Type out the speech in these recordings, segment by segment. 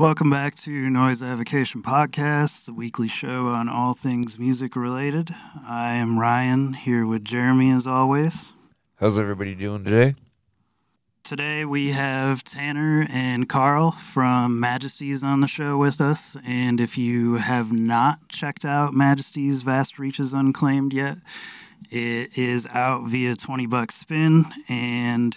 Welcome back to Noise Avocation Podcast, the weekly show on all things music related. I am Ryan, here with Jeremy as always. How's everybody doing today? Today we have Tanner and Carl from Majesties on the show with us, and if you have not checked out Majesties Vast Reaches Unclaimed yet, it is out via 20 Buck Spin, and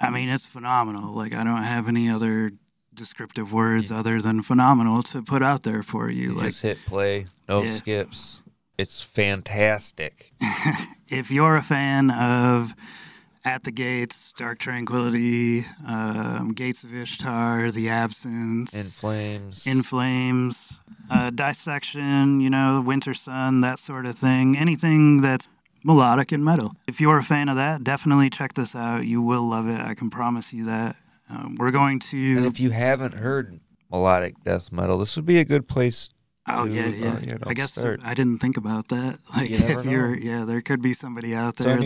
I mean, it's phenomenal. Like, I don't have any other descriptive words other than phenomenal to put out there for you. Like, just hit play, no skips. It's fantastic. If you're a fan of At the Gates, Dark Tranquillity, Gates of Ishtar, The Absence, In Flames, Dissection, Winter Sun, that sort of thing, anything that's melodic and metal. If you're a fan of that, definitely check this out. You will love it. I can promise you that. We're going to... And if you haven't heard melodic death metal, this would be a good place to start. I didn't think about that. Like, there could be somebody out there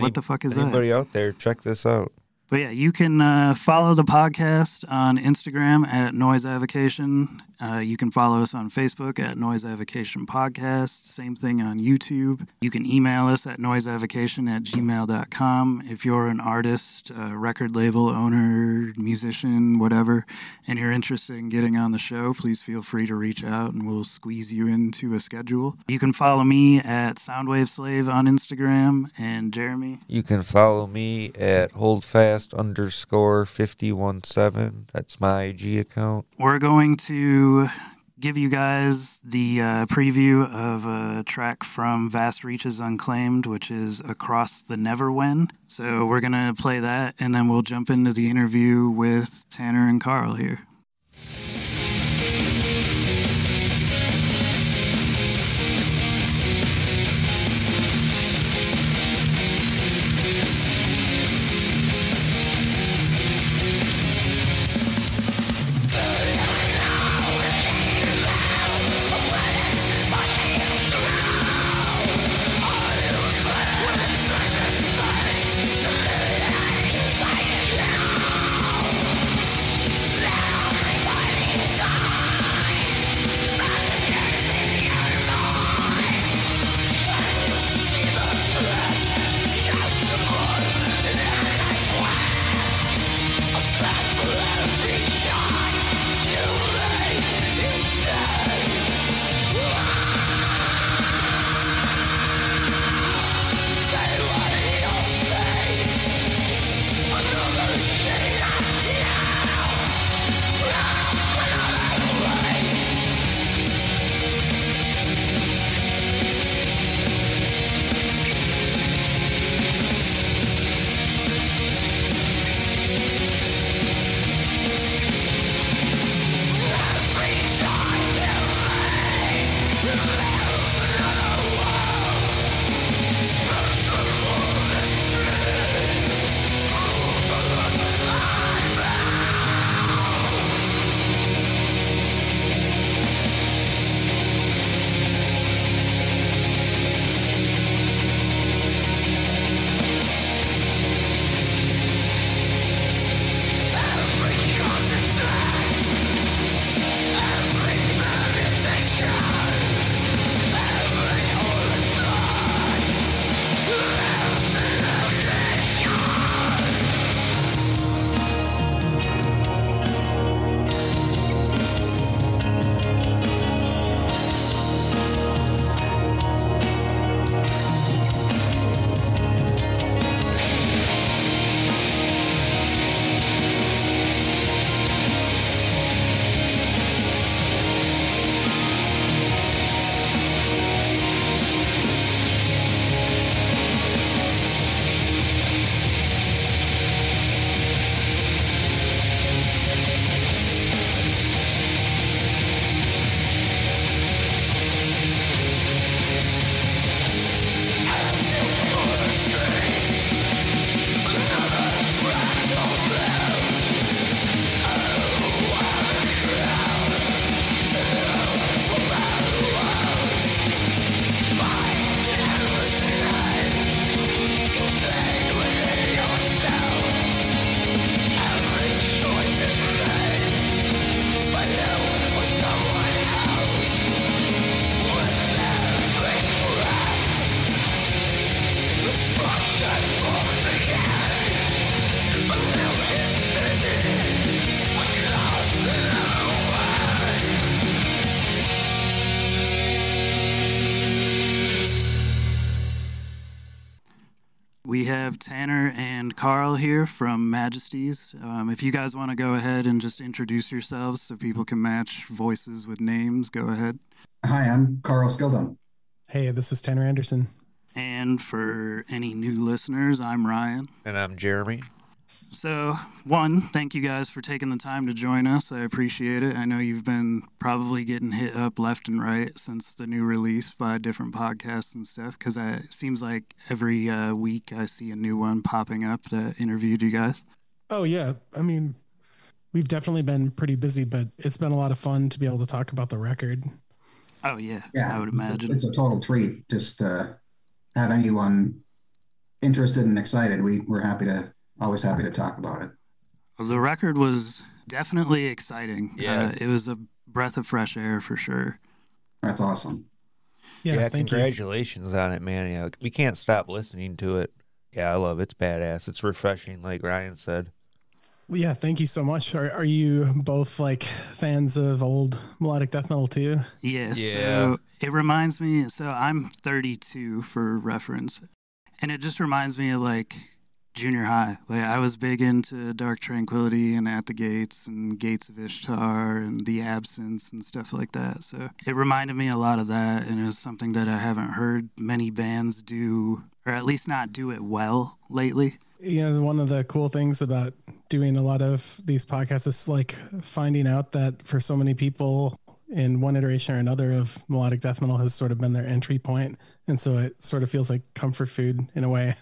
what the fuck is anybody that? Anybody out there, check this out. But yeah, you can follow the podcast on Instagram at Noise Avocation. You can follow us on Facebook at Noise Avocation Podcast. Same thing on YouTube. You can email us at noiseavocation@gmail.com. If you're an artist, record label owner, musician, whatever, and you're interested in getting on the show, please feel free to reach out and we'll squeeze you into a schedule. You can follow me at Soundwave Slave on Instagram. And Jeremy? You can follow me at holdfast_517. That's my IG account. We're going to give you guys the preview of a track from Vast Reaches Unclaimed, which is Across the Neverwhen. So we're going to play that, and then we'll jump into the interview with Tanner and Carl here. We have Tanner and Carl here from Majesties. If you guys want to go ahead and just introduce yourselves so people can match voices with names, go ahead. Hi, I'm Carl Skildum. Hey, this is Tanner Anderson. And for any new listeners, I'm Ryan. And I'm Jeremy. So, one, thank you guys for taking the time to join us. I appreciate it. I know you've been probably getting hit up left and right since the new release by different podcasts and stuff, because it seems like every week I see a new one popping up that interviewed you guys. Oh, yeah. I mean, we've definitely been pretty busy, but it's been a lot of fun to be able to talk about the record. Oh, yeah. Yeah, I would imagine. It's a total treat just to have anyone interested and excited. We're happy to... Always happy to talk about it. Well, the record was definitely exciting. Yeah, it was a breath of fresh air for sure. That's awesome. Yeah, congratulations on it, man. Yeah, we can't stop listening to it. Yeah, I love it. It's badass. It's refreshing, like Ryan said. Well, yeah, thank you so much. Are you both like fans of old melodic death metal too? Yes. Yeah. So it reminds me. So I'm 32 for reference, and it just reminds me of like. Junior high. Like I was big into Dark Tranquillity and At the Gates and Gates of Ishtar and The Absence and stuff like that. So it reminded me a lot of that, and it was something that I haven't heard many bands do, or at least not do it well lately. You know, one of the cool things about doing a lot of these podcasts is like finding out that for so many people in one iteration or another of melodic death metal has sort of been their entry point. And so it sort of feels like comfort food in a way.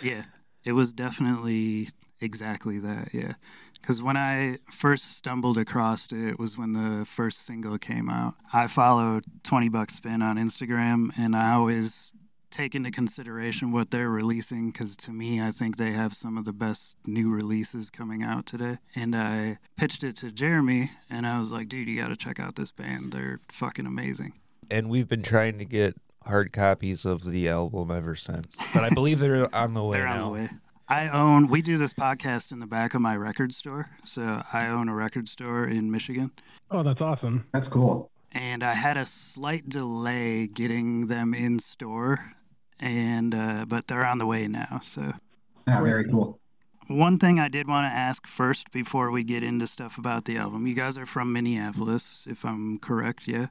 Yeah. It was definitely exactly that, yeah. Because when I first stumbled across it, it was when the first single came out. I follow 20 Buck Spin on Instagram, and I always take into consideration what they're releasing, because to me, I think they have some of the best new releases coming out today. And I pitched it to Jeremy, and I was like, dude, you got to check out this band. They're fucking amazing. And we've been trying to get hard copies of the album ever since, but I believe they're on the way. They're on the way. We do this podcast in the back of my record store, so I own a record store in Michigan. Oh, that's awesome. That's cool. And I had a slight delay getting them in store, and but they're on the way now. So, yeah, very cool. One thing I did want to ask first before we get into stuff about the album, you guys are from Minneapolis, if I'm correct, yeah?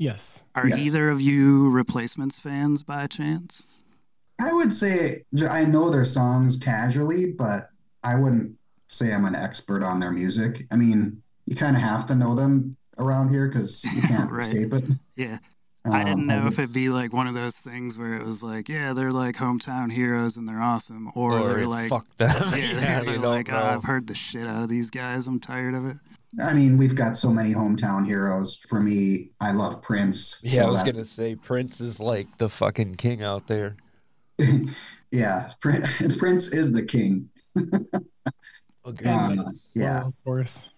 Yes. Are either of you Replacements fans by chance? I would say I know their songs casually, but I wouldn't say I'm an expert on their music. I mean, you kind of have to know them around here because you can't right. escape it. Yeah. I didn't know if it'd be like one of those things where it was like, yeah, they're like hometown heroes and they're awesome. Or they're like, fuck them. Yeah, they're like, oh, I've heard the shit out of these guys. I'm tired of it. I mean, we've got so many hometown heroes. For me, I love Prince. Yeah, so I was going to say Prince is like the fucking king out there. Yeah, Prince is the king. Okay. Yeah. Well, of course.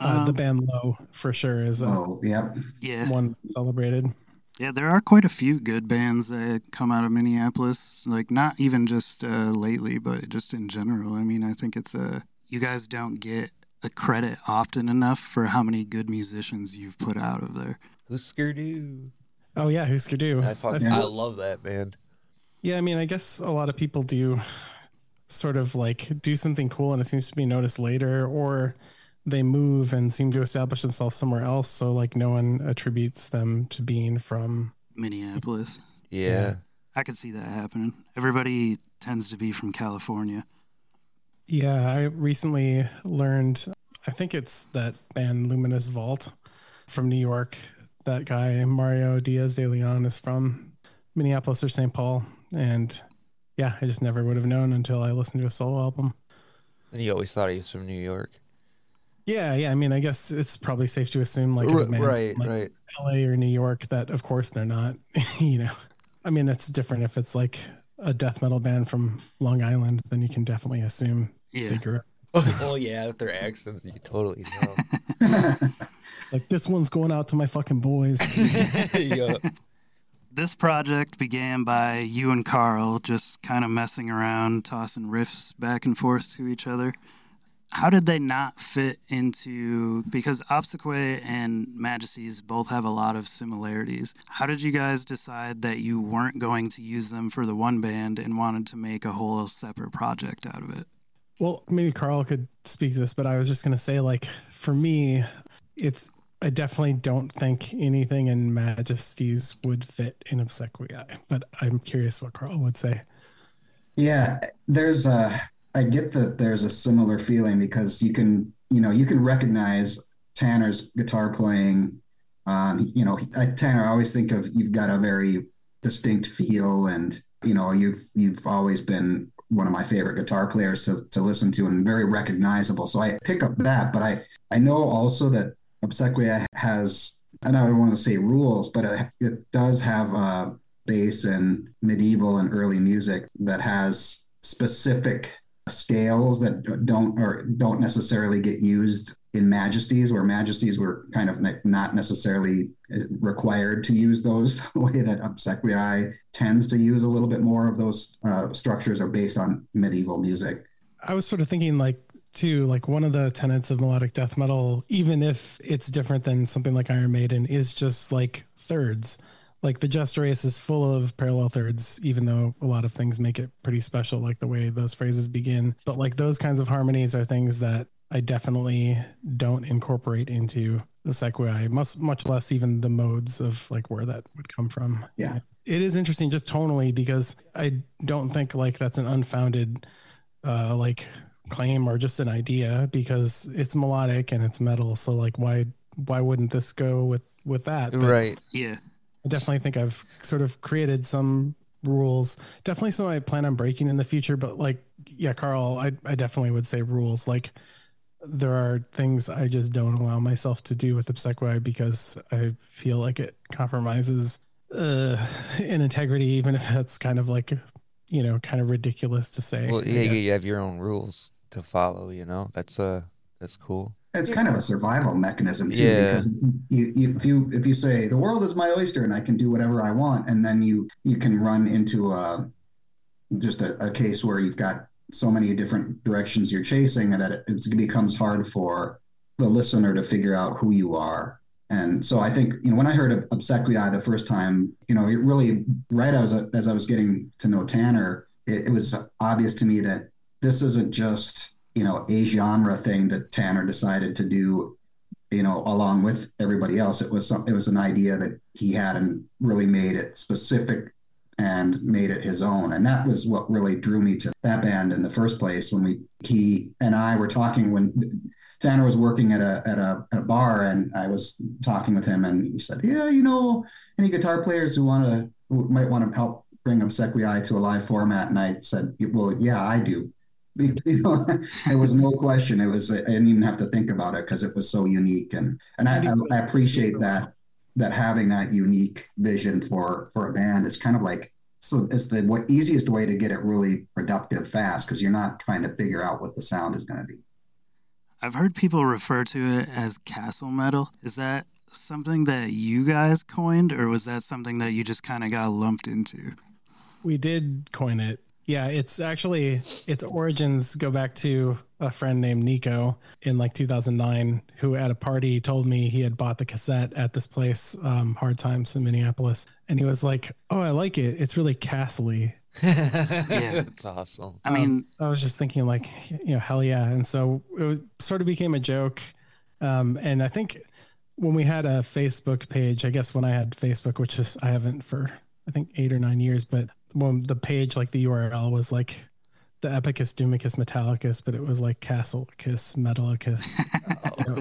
The band Low, for sure, is one celebrated. Yeah, there are quite a few good bands that come out of Minneapolis. Like, not even just lately, but just in general. I mean, I think it's you guys don't get a credit often enough for how many good musicians you've put out of there. Husker Du. Oh yeah, Husker Du. I love that band. Yeah, I mean, I guess a lot of people do sort of like do something cool and it seems to be noticed later, or they move and seem to establish themselves somewhere else. So like no one attributes them to being from Minneapolis. Yeah. I could see that happening. Everybody tends to be from California. Yeah, I recently learned, I think it's that band Luminous Vault from New York. That guy, Mario Diaz de Leon, is from Minneapolis or St. Paul. And yeah, I just never would have known until I listened to a solo album. And you always thought he was from New York. Yeah. I mean, I guess it's probably safe to assume like a man right. LA or New York that, of course, they're not, you know. I mean, it's different if it's like a death metal band from Long Island, then you can definitely assume they grew up. Oh yeah, with their accents, you totally know. Like, this one's going out to my fucking boys. Yeah. This project began by you and Carl just kind of messing around, tossing riffs back and forth to each other. How did they not fit into, because Obsequiae and Majesties both have a lot of similarities. How did you guys decide that you weren't going to use them for the one band and wanted to make a whole separate project out of it? Well, maybe Carl could speak to this, but I was just going to say, like, for me, it's, I definitely don't think anything in Majesties would fit in Obsequiae, but I'm curious what Carl would say. Yeah, there's I get that there's a similar feeling because you can recognize Tanner's guitar playing. Tanner, I always think of, you've got a very distinct feel, and you've always been one of my favorite guitar players to listen to and very recognizable. So I pick up that, but I know also that Obsequiae has, and I don't want to say rules, but it does have a bass in medieval and early music that has specific scales that don't necessarily get used in Majesties, where Majesties were kind of not necessarily required to use those the way that Obsequiae tends to use a little bit more of those structures are based on medieval music. I was sort of thinking like one of the tenets of melodic death metal, even if it's different than something like Iron Maiden, is just like thirds. Like the Jester Race is full of parallel thirds, even though a lot of things make it pretty special, like the way those phrases begin. But like those kinds of harmonies are things that I definitely don't incorporate into Obsequiae, much less even the modes of like where that would come from. Yeah. It is interesting just tonally, because I don't think like that's an unfounded like claim or just an idea, because it's melodic and it's metal. So like why wouldn't this go with that? But right. Yeah. I definitely think I've sort of created some rules, definitely some I plan on breaking in the future, but like, yeah, Carl, I definitely would say rules. Like there are things I just don't allow myself to do with Obsequiae because I feel like it compromises in integrity, even if that's kind of like, kind of ridiculous to say. Well, yeah, you have your own rules to follow, that's cool. It's kind of a survival mechanism too, because if you say the world is my oyster and I can do whatever I want, and then you can run into a case where you've got so many different directions you're chasing that it becomes hard for the listener to figure out who you are. And so I think when I heard of Obsequiae the first time, it really as I was getting to know Tanner, it was obvious to me that this isn't just a genre thing that Tanner decided to do, along with everybody else. It was an idea that he had and really made it specific and made it his own. And that was what really drew me to that band in the first place. When he and I were talking, when Tanner was working at a bar, and I was talking with him, and he said, yeah, any guitar players who might want to help bring Obsequiae to a live format? And I said, well, yeah, I do. It was no question. It was, I didn't even have to think about it because it was so unique. And I appreciate that having that unique vision for a band is kind of like, so it's the easiest way to get it really productive fast, because you're not trying to figure out what the sound is going to be. I've heard people refer to it as castle metal. Is that something that you guys coined, or was that something that you just kind of got lumped into? We did coin it. Yeah, it's actually, its origins go back to a friend named Nico in like 2009, who at a party told me he had bought the cassette at this place, Hard Times in Minneapolis. And he was like, oh, I like it. It's really castle-y. Yeah, that's awesome. I mean, I was just thinking like, hell yeah. And so it sort of became a joke. And I think when we had a Facebook page, I guess when I had Facebook, which is I haven't for, I think, 8 or 9 years, but when the page, like the URL was like the Epicus, Dumicus, Metallicus, but it was like Castlecus, Metallicus,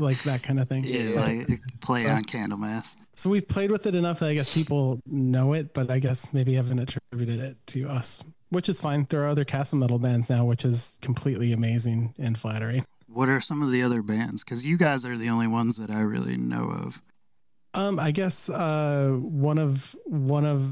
like that kind of thing. Yeah, like play on Candlemass. So we've played with it enough that I guess people know it, but I guess maybe haven't attributed it to us, which is fine. There are other castle metal bands now, which is completely amazing and flattering. What are some of the other bands? Because you guys are the only ones that I really know of. I guess one of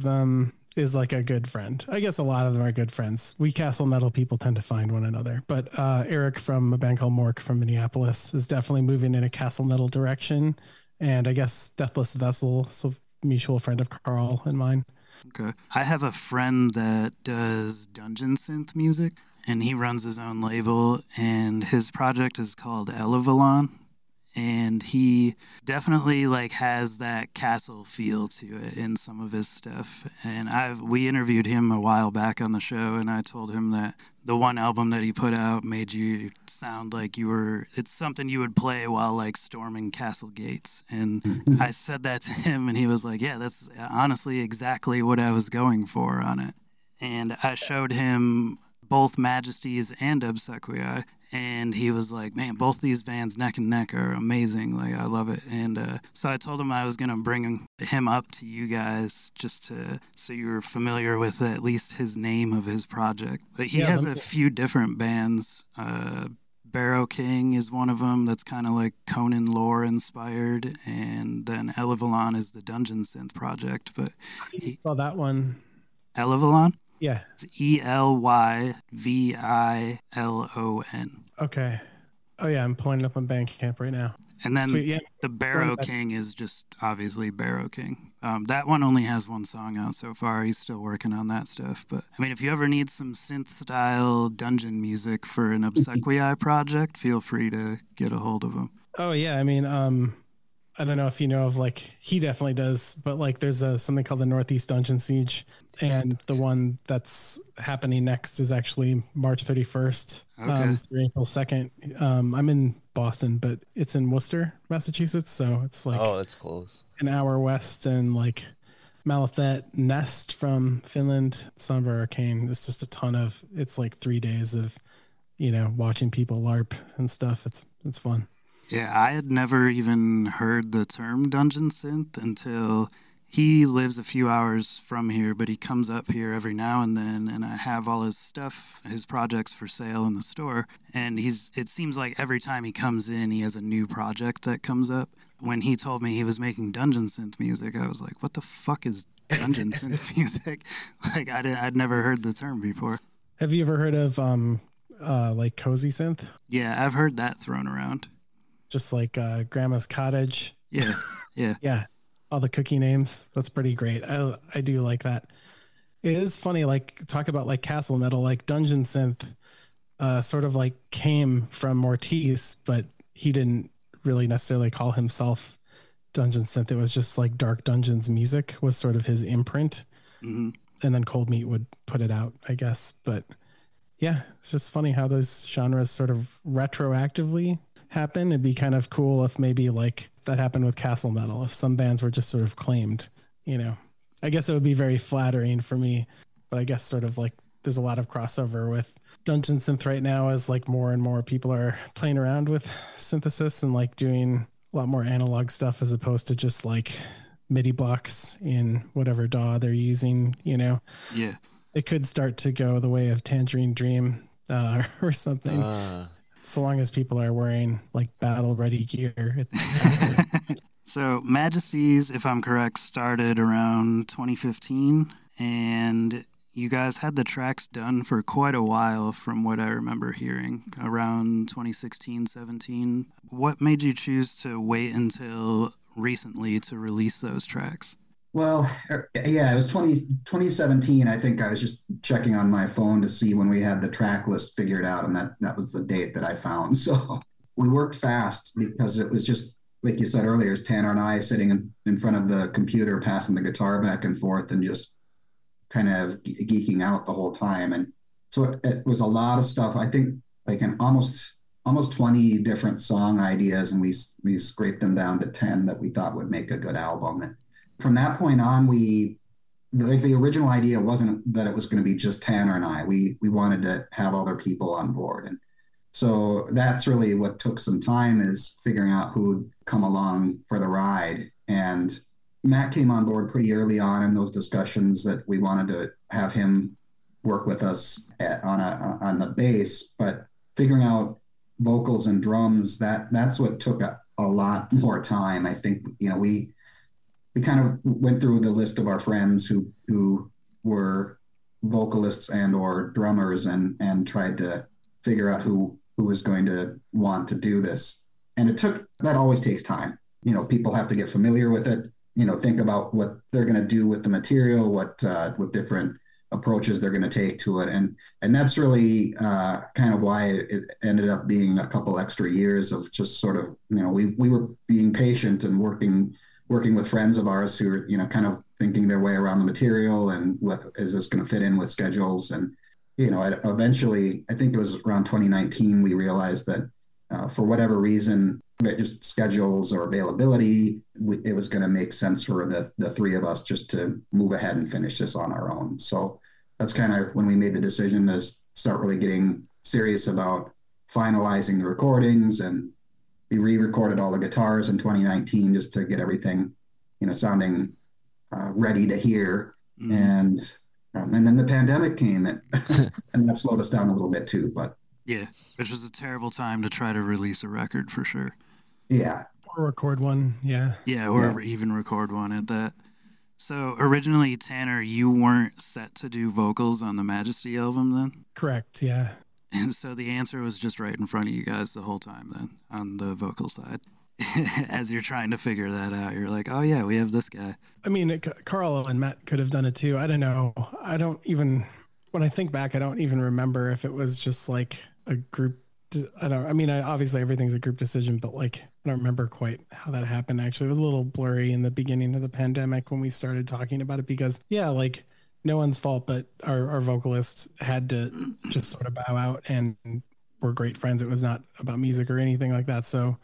them is like a good friend. I guess a lot of them are good friends. We castle metal people tend to find one another, but Eric from a band called Mork from Minneapolis is definitely moving in a castle metal direction. And I guess Deathless Vessel, so mutual friend of Carl and mine. Okay. I have a friend that does dungeon synth music, and he runs his own label, and his project is called Elyvilon. And he definitely like has that castle feel to it in some of his stuff. And we interviewed him a while back on the show, and I told him that the one album that he put out made you sound like it's something you would play while like storming castle gates. And I said that to him, and he was like, yeah, that's honestly exactly what I was going for on it. And I showed him both Majesties and Obsequiae. And he was like, man, both these bands neck and neck are amazing. Like, I love it. And so I told him I was going to bring him up to you guys so you were familiar with at least his name of his project. But he has a few different bands. Barrow King is one of them that's kind of like Conan lore inspired. And then Elyvilon is the Dungeon Synth project. But well, that one. Elyvilon? Yeah. It's Elyvilon. Okay. Oh, yeah. I'm pulling up on Bandcamp right now. And then the Barrow King is just obviously Barrow King. That one only has one song out so far. He's still working on that stuff. But, I mean, if you ever need some synth-style dungeon music for an Obsequiae project, feel free to get a hold of him. Oh, yeah. I mean, I don't know if you know of, like, he definitely does, but, like, there's something called the Northeast Dungeon Siege, and the one that's happening next is actually March 31st, okay. Through April 2nd. I'm in Boston, but it's in Worcester, Massachusetts, so it's, like... Oh, that's close. An hour west, and, like, Malafet Nest from Finland, Somber Arcane. It's just a ton of... It's, like, 3 days of, you know, watching people LARP and stuff. It's fun. Yeah, I had never even heard the term dungeon synth until he lives a few hours from here, but he comes up here every now and then, and I have all his stuff, his projects for sale in the store, and it seems like every time he comes in, he has a new project that comes up. When he told me he was making dungeon synth music, I was like, what the fuck is dungeon synth music? Like, I'd never heard the term before. Have you ever heard of, like, cozy synth? Yeah, I've heard that thrown around. Just like Grandma's Cottage. Yeah, yeah. Yeah, all the cookie names. That's pretty great. I do like that. It is funny, like, talk about, like, castle metal, like dungeon synth sort of, like, came from Mortise, but he didn't really necessarily call himself dungeon synth. It was just, like, Dark Dungeons music was sort of his imprint. Mm-hmm. And then Cold Meat would put it out, I guess. But, yeah, it's just funny how those genres sort of retroactively happen. It'd be kind of cool if maybe like that happened with castle metal, if some bands were just sort of claimed, you know. I guess it would be very flattering for me, but I guess sort of like there's a lot of crossover with dungeon synth right now as like more and more people are playing around with synthesis and like doing a lot more analog stuff as opposed to just like MIDI blocks in whatever DAW they're using, you know. Yeah. It could start to go the way of Tangerine Dream or something. So long as people are wearing, like, battle-ready gear. So Majesties, if I'm correct, started around 2015, and you guys had the tracks done for quite a while from what I remember hearing, around 2016, 17. What made you choose to wait until recently to release those tracks? Well, yeah, it was 2017. I think I was just checking on my phone to see when we had the track list figured out, and that was the date that I found. So we worked fast because it was just, like you said earlier, it's Tanner and I sitting in front of the computer, passing the guitar back and forth and just kind of geeking out the whole time. And so it was a lot of stuff. I think like an almost 20 different song ideas, and we scraped them down to 10 that we thought would make a good album. And from that point on, the original idea wasn't that it was going to be just Tanner and I. We wanted to have other people on board. And so that's really what took some time, is figuring out who would come along for the ride. And Matt came on board pretty early on in those discussions that we wanted to have him work with us on the bass, but figuring out vocals and drums, that's what took a lot more time. I think, you know, we kind of went through the list of our friends who were vocalists and or drummers and tried to figure out who was going to want to do this. And that always takes time. You know, people have to get familiar with it, you know, think about what they're going to do with the material, what different approaches they're going to take to it. And that's really kind of why it ended up being a couple extra years of just sort of, you know, we were being patient and working with friends of ours who are, you know, kind of thinking their way around the material and what is this going to fit in with schedules. And, you know, eventually, I think it was around 2019, we realized that for whatever reason, just schedules or availability, it was going to make sense for the three of us just to move ahead and finish this on our own. So that's kind of when we made the decision to start really getting serious about finalizing the recordings. And we re-recorded all the guitars in 2019 just to get everything, you know, sounding ready to hear. Mm. And then the pandemic came and that slowed us down a little bit too. But yeah, which was a terrible time to try to release a record for sure. Yeah. Or record one. Yeah. Yeah. Or even record one at that. So originally, Tanner, you weren't set to do vocals on the Majesty album then? Correct. Yeah. And so the answer was just right in front of you guys the whole time then on the vocal side. As you're trying to figure that out, you're like, oh yeah, we have this guy. I mean, Carl and Matt could have done it too. I don't know. I don't even, when I think back, I don't even remember if it was just like a group. Obviously everything's a group decision, but like, I don't remember quite how that happened. Actually, it was a little blurry in the beginning of the pandemic when we started talking about it, because yeah, like no one's fault, but our vocalist had to just sort of bow out, and we're great friends. It was not about music or anything like that. So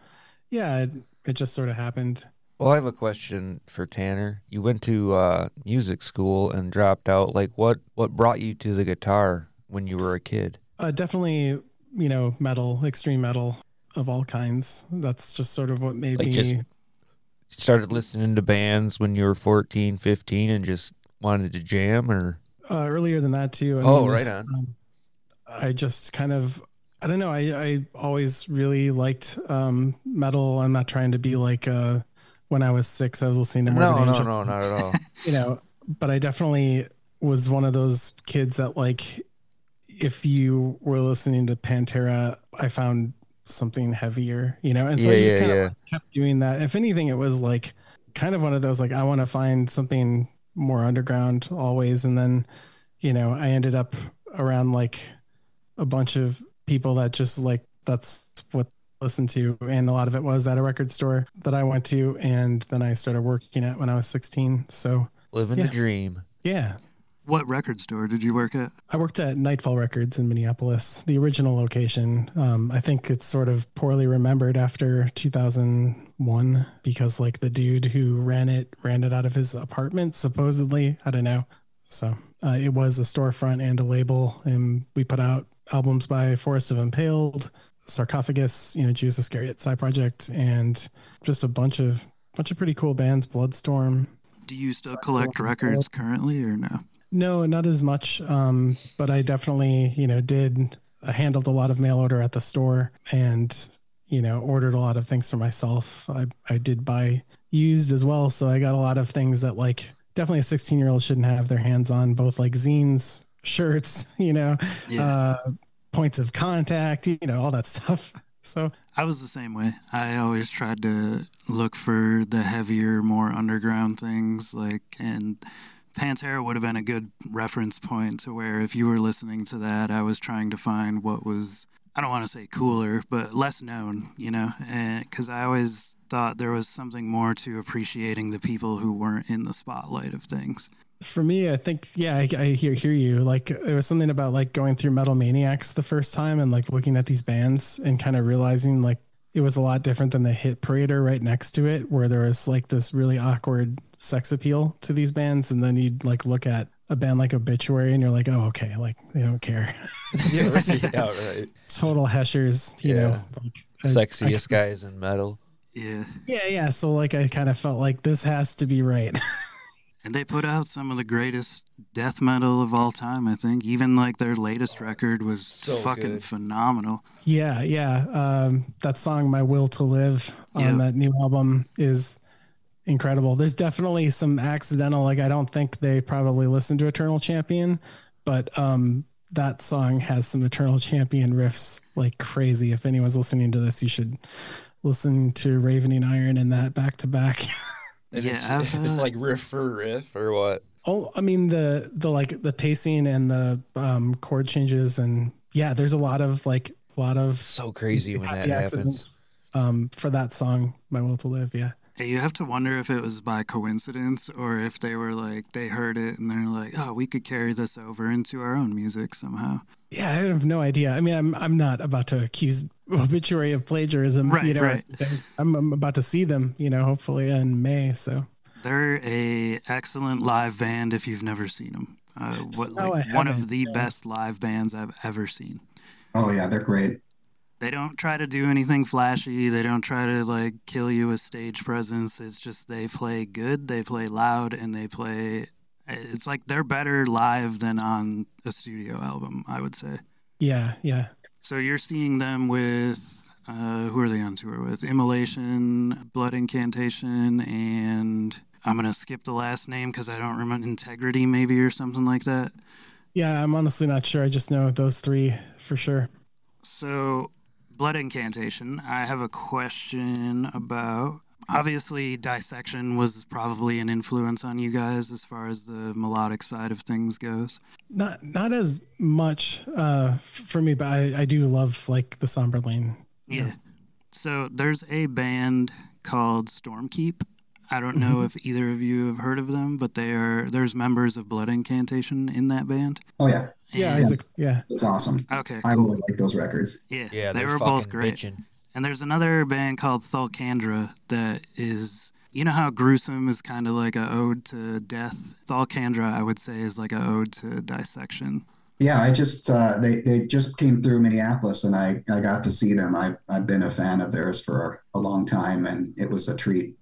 yeah, it just sort of happened. Well, I have a question for Tanner. You went to music school and dropped out. Like, what brought you to the guitar when you were a kid? Definitely, you know, metal, extreme metal of all kinds. That's just sort of what made me... Just started listening to bands when you were 14, 15 and just wanted to jam, or... earlier than that, too. Right on. I just kind of... I don't know. I always really liked metal. I'm not trying to be like when I was 6, I was listening to Morbid Angel. No, not at all. You know, but I definitely was one of those kids that, like, if you were listening to Pantera, I found something heavier, you know? And so I just kind of kept doing that. If anything, it was like kind of one of those, like, I want to find something more underground always. And then, you know, I ended up around like a bunch of people that just like, that's what I listened to. And a lot of it was at a record store that I went to. And then I started working at when I was 16. So living the dream. Yeah. What record store did you work at? I worked at Nightfall Records in Minneapolis, the original location. I think it's sort of poorly remembered after 2001 because like the dude who ran it out of his apartment, supposedly, I don't know. So it was a storefront and a label, and we put out albums by Forest of Impaled, Sarcophagus, you know, Judas Iscariot, Psy Project, and just a bunch of pretty cool bands. Bloodstorm. Do you still collect records currently or no? No, not as much. But I definitely, you know, handled a lot of mail order at the store, and you know, ordered a lot of things for myself. I did buy used as well, so I got a lot of things that like definitely a 16-year-old shouldn't have their hands on, both like zines, shirts, you know, points of contact, you know, all that stuff. So I was the same way. I always tried to look for the heavier, more underground things, like, and Pantera would have been a good reference point to where if you were listening to that, I was trying to find what was, I don't want to say cooler, but less known, you know, because I always thought there was something more to appreciating the people who weren't in the spotlight of things. For me, I think, yeah, I hear you. Like, there was something about like going through Metal Maniacs the first time and like looking at these bands and kind of realizing like it was a lot different than the Hit Parader right next to it, where there was like this really awkward sex appeal to these bands. And then you'd like look at a band like Obituary and you're like, oh, okay, like they don't care. Yeah, right. Total heshers, you know. Like, sexiest guys in metal. Yeah. Yeah. So like I kind of felt like this has to be right. And they put out some of the greatest death metal of all time, I think. Even like their latest record was so fucking good. Phenomenal. Yeah. That song, My Will to Live, on that new album is incredible. There's definitely some accidental, like I don't think they probably listened to Eternal Champion, but that song has some Eternal Champion riffs like crazy. If anyone's listening to this, you should listen to Ravening Iron and that back to back. It's like riff for riff or what? Oh, I mean the like the pacing and the chord changes, and yeah, there's a lot of so crazy when that happens. For that song, My Will to Live, yeah. Hey, you have to wonder if it was by coincidence or if they were like, they heard it and they're like, oh, we could carry this over into our own music somehow. Yeah, I have no idea. I mean, I'm not about to accuse Obituary of plagiarism. Right, you know, right. I'm about to see them, you know, hopefully in May, so. They're a excellent live band if you've never seen them. One of the best live bands I've ever seen. Oh, yeah, they're great. They don't try to do anything flashy. They don't try to like kill you with stage presence. It's just they play good, they play loud, and they play. It's like they're better live than on a studio album, I would say. Yeah, yeah. So you're seeing them with who are they on tour with? Immolation, Blood Incantation, and I'm gonna skip the last name because I don't remember. Integrity, maybe, or something like that. Yeah, I'm honestly not sure. I just know those three for sure. So. Blood Incantation, I have a question about. Obviously, Dissection was probably an influence on you guys as far as the melodic side of things goes. Not as much for me, but I do love like the somber lane. Yeah. So there's a band called Stormkeep. I don't know if either of you have heard of them, but there's members of Blood Incantation in that band. Oh yeah. Yeah, Isaac. Yeah, it's awesome. Okay, cool. I really like those records. Yeah, they were both great. Bitchin'. And there's another band called Thulcandra that is, you know how gruesome is kind of like an ode to death. Thulcandra, I would say, is like an ode to Dissection. Yeah, I just they just came through Minneapolis, and I got to see them. I've been a fan of theirs for a long time, and it was a treat.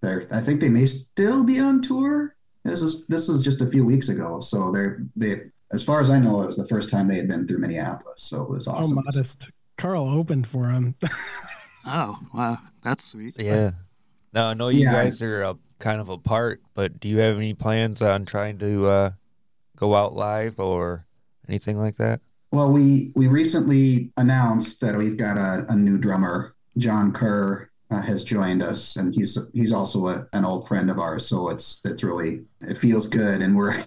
I think they may still be on tour. This was just a few weeks ago, so they. As far as I know, it was the first time they had been through Minneapolis, so it was awesome. Oh, modest. Carl opened for him. Oh, wow. That's sweet. Yeah. Now, I know you guys are kind of apart, but do you have any plans on trying to go out live or anything like that? Well, we recently announced that we've got a new drummer. John Kerr has joined us, and he's also an old friend of ours, so it's really, it feels good, and we're...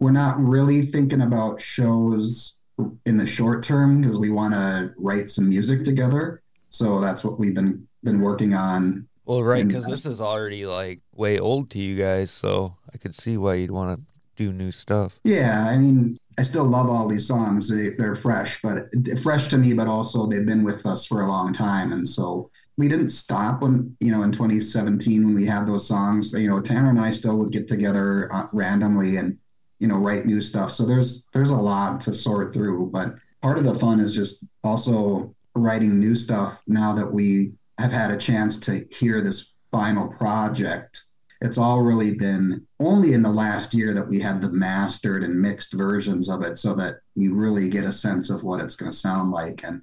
We're not really thinking about shows in the short term because we want to write some music together. So that's what we've been working on. Well, right, because this is already like way old to you guys, so I could see why you'd want to do new stuff. Yeah, I mean, I still love all these songs. They're fresh, but fresh to me, but also they've been with us for a long time. And so we didn't stop when, you know, in 2017 when we had those songs, you know, Tanner and I still would get together randomly and, you know, write new stuff. So there's a lot to sort through, but part of the fun is just also writing new stuff now that we have had a chance to hear this final project. It's all really been only in the last year that we had the mastered and mixed versions of it so that you really get a sense of what it's going to sound like and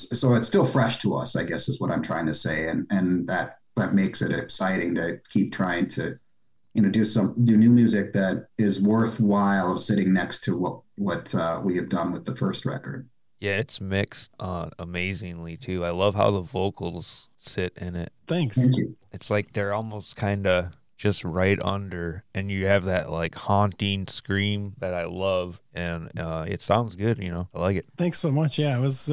so it's still fresh to us, I guess is what I'm trying to say. And that makes it exciting to keep trying to, you know, do new music that is worthwhile sitting next to what we have done with the first record. Yeah, it's mixed amazingly too. I love how the vocals sit in it. Thanks. Thank you. It's like they're almost kind of just right under, and you have that like haunting scream that I love, and it sounds good. You know, I like it. Thanks so much. Yeah, it was.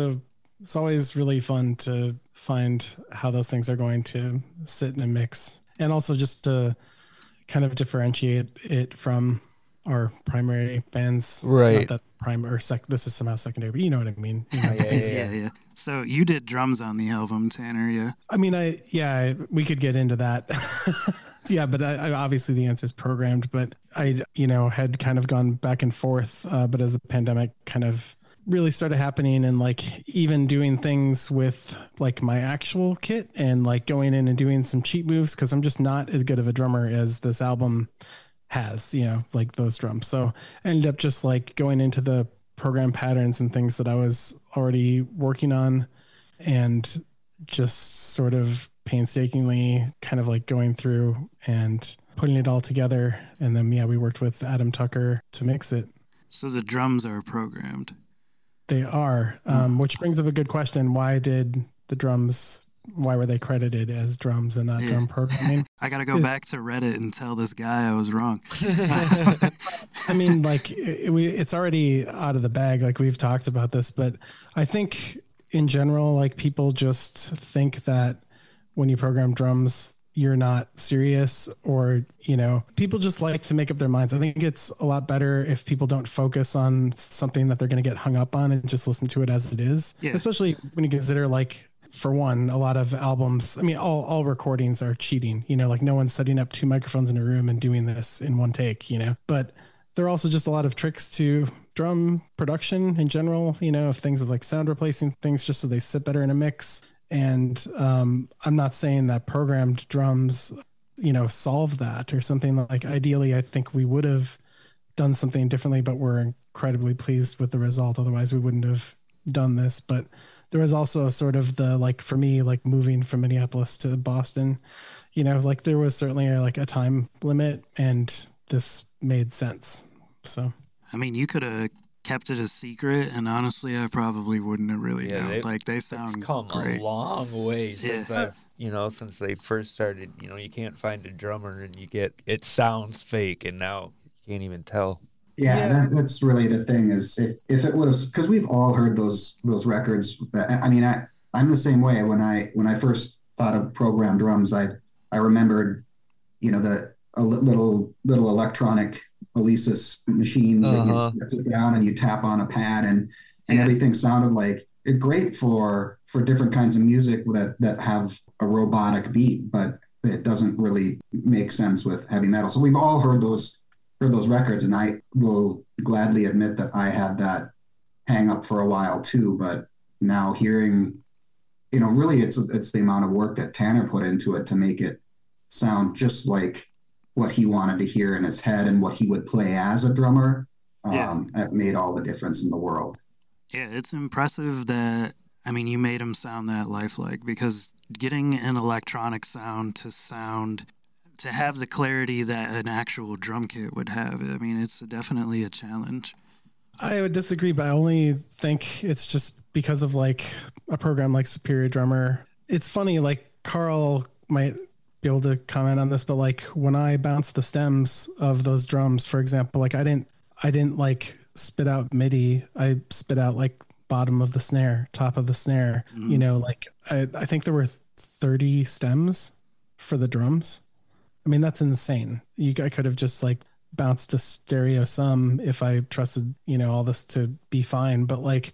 It's always really fun to find how those things are going to sit in a mix, and also just to kind of differentiate it from our primary bands. Right. Not that this is somehow secondary, but you know what I mean. You know, yeah. So you did drums on the album, Tanner, yeah? I mean, we could get into that. Yeah, but I obviously the answer is programmed, but I, you know, had kind of gone back and forth, but as the pandemic kind of really started happening and like even doing things with like my actual kit and like going in and doing some cheat moves because I'm just not as good of a drummer as this album has, you know, like those drums. So I ended up just like going into the program patterns and things that I was already working on and just sort of painstakingly kind of like going through and putting it all together. And then, we worked with Adam Tucker to mix it. So the drums are programmed. They are, which brings up a good question. Why did the drums why were they credited as drums and not drum programming? I got to go back to Reddit and tell this guy I was wrong. I mean, like, it's already out of the bag. Like, we've talked about this, but I think in general, like, people just think that when you program drums, you're not serious, or, you know, people just like to make up their minds. I think it's a lot better if people don't focus on something that they're going to get hung up on and just listen to it as it is, especially when you consider, like, for one, a lot of albums, I mean, all recordings are cheating, you know, like no one's setting up two microphones in a room and doing this in one take, you know, but there are also just a lot of tricks to drum production in general, you know, of things of like sound replacing things just so they sit better in a mix. And I'm not saying that programmed drums, you know, solve that or something. Like, ideally, I think we would have done something differently, but we're incredibly pleased with the result. Otherwise, we wouldn't have done this. But there was also sort of the, like, for me, like moving from Minneapolis to Boston, you know, like there was certainly a time limit, and this made sense. So, I mean, you could have kept it a secret, and honestly, I probably wouldn't have really known. They sound great. It's come a long way since I've, you know, since they first started, you know, you can't find a drummer and you get, it sounds fake, and now you can't even tell. That's really the thing, is if it was, because we've all heard those records. I mean, I'm the same way. When I first thought of programmed drums, I remembered, you know, the little electronic Alesis machines that you sit down and you tap on a pad, and everything sounded like great for different kinds of music that have a robotic beat, but it doesn't really make sense with heavy metal. So we've all heard those records, and I will gladly admit that I had that hang up for a while too. But now hearing, you know, really it's the amount of work that Tanner put into it to make it sound just like what he wanted to hear in his head and what he would play as a drummer, that made all the difference in the world. Yeah, it's impressive that, I mean, you made him sound that lifelike, because getting an electronic sound to have the clarity that an actual drum kit would have, I mean, it's definitely a challenge. I would disagree, but I only think it's just because of, like, a program like Superior Drummer. It's funny, like, Carl might be able to comment on this, but, like, when I bounced the stems of those drums, for example, like, I didn't like spit out MIDI. I spit out, like, bottom of the snare, top of the snare, you know, like, I think there were 30 stems for the drums. I mean, that's insane. I could have just, like, bounced a stereo sum if I trusted, you know, all this to be fine. But, like,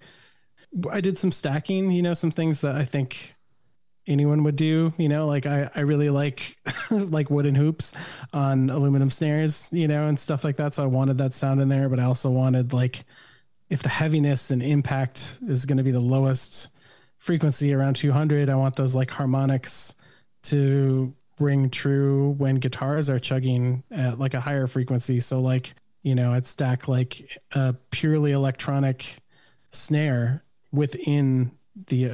I did some stacking, you know, some things that I think anyone would do, you know, like I really like, like wooden hoops on aluminum snares, you know, and stuff like that. So I wanted that sound in there, but I also wanted, like, if the heaviness and impact is going to be the lowest frequency around 200, I want those, like, harmonics to ring true when guitars are chugging at, like, a higher frequency. So, like, you know, I'd stack, like, a purely electronic snare within the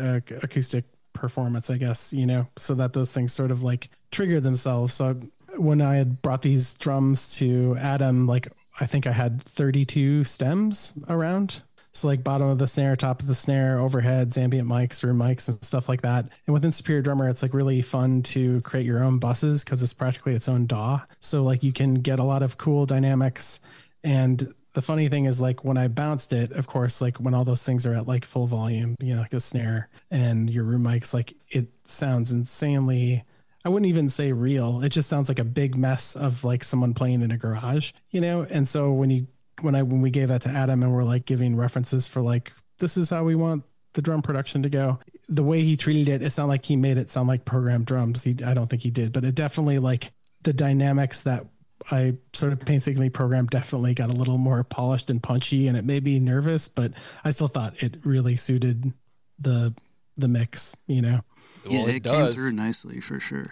acoustic performance, I guess, you know, so that those things sort of, like, trigger themselves. So when I had brought these drums to Adam, like, I think I had 32 stems around. So, like, bottom of the snare, top of the snare, overheads, ambient mics, room mics, and stuff like that. And within Superior Drummer, it's, like, really fun to create your own buses, because it's practically its own DAW. So, like, you can get a lot of cool dynamics. And the funny thing is, like, when I bounced it, of course, like, when all those things are at, like, full volume, you know, like the snare and your room mics, like, it sounds insanely, I wouldn't even say real. It just sounds like a big mess of, like, someone playing in a garage, you know? And so when we gave that to Adam and we're, like, giving references for, like, this is how we want the drum production to go, the way he treated it, it's not like he made it sound like programmed drums. I don't think he did, but it definitely, like, the dynamics that I sort of painstakingly programmed definitely got a little more polished and punchy, and it made me nervous, but I still thought it really suited the mix, you know? Yeah, well, it came through nicely for sure.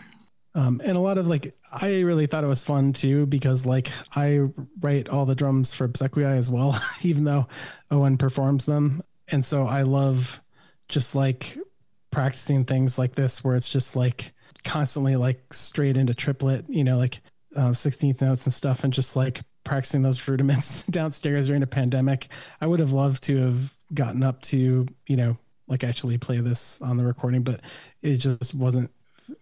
And a lot of, like, I really thought it was fun too, because, like, I write all the drums for Obsequiae as well, even though Owen performs them. And so I love just, like, practicing things like this, where it's just, like, constantly, like, straight into triplet, you know, like 16th notes and stuff, and just, like, practicing those rudiments downstairs during a pandemic. I would have loved to have gotten up to, you know, like actually play this on the recording, but it just wasn't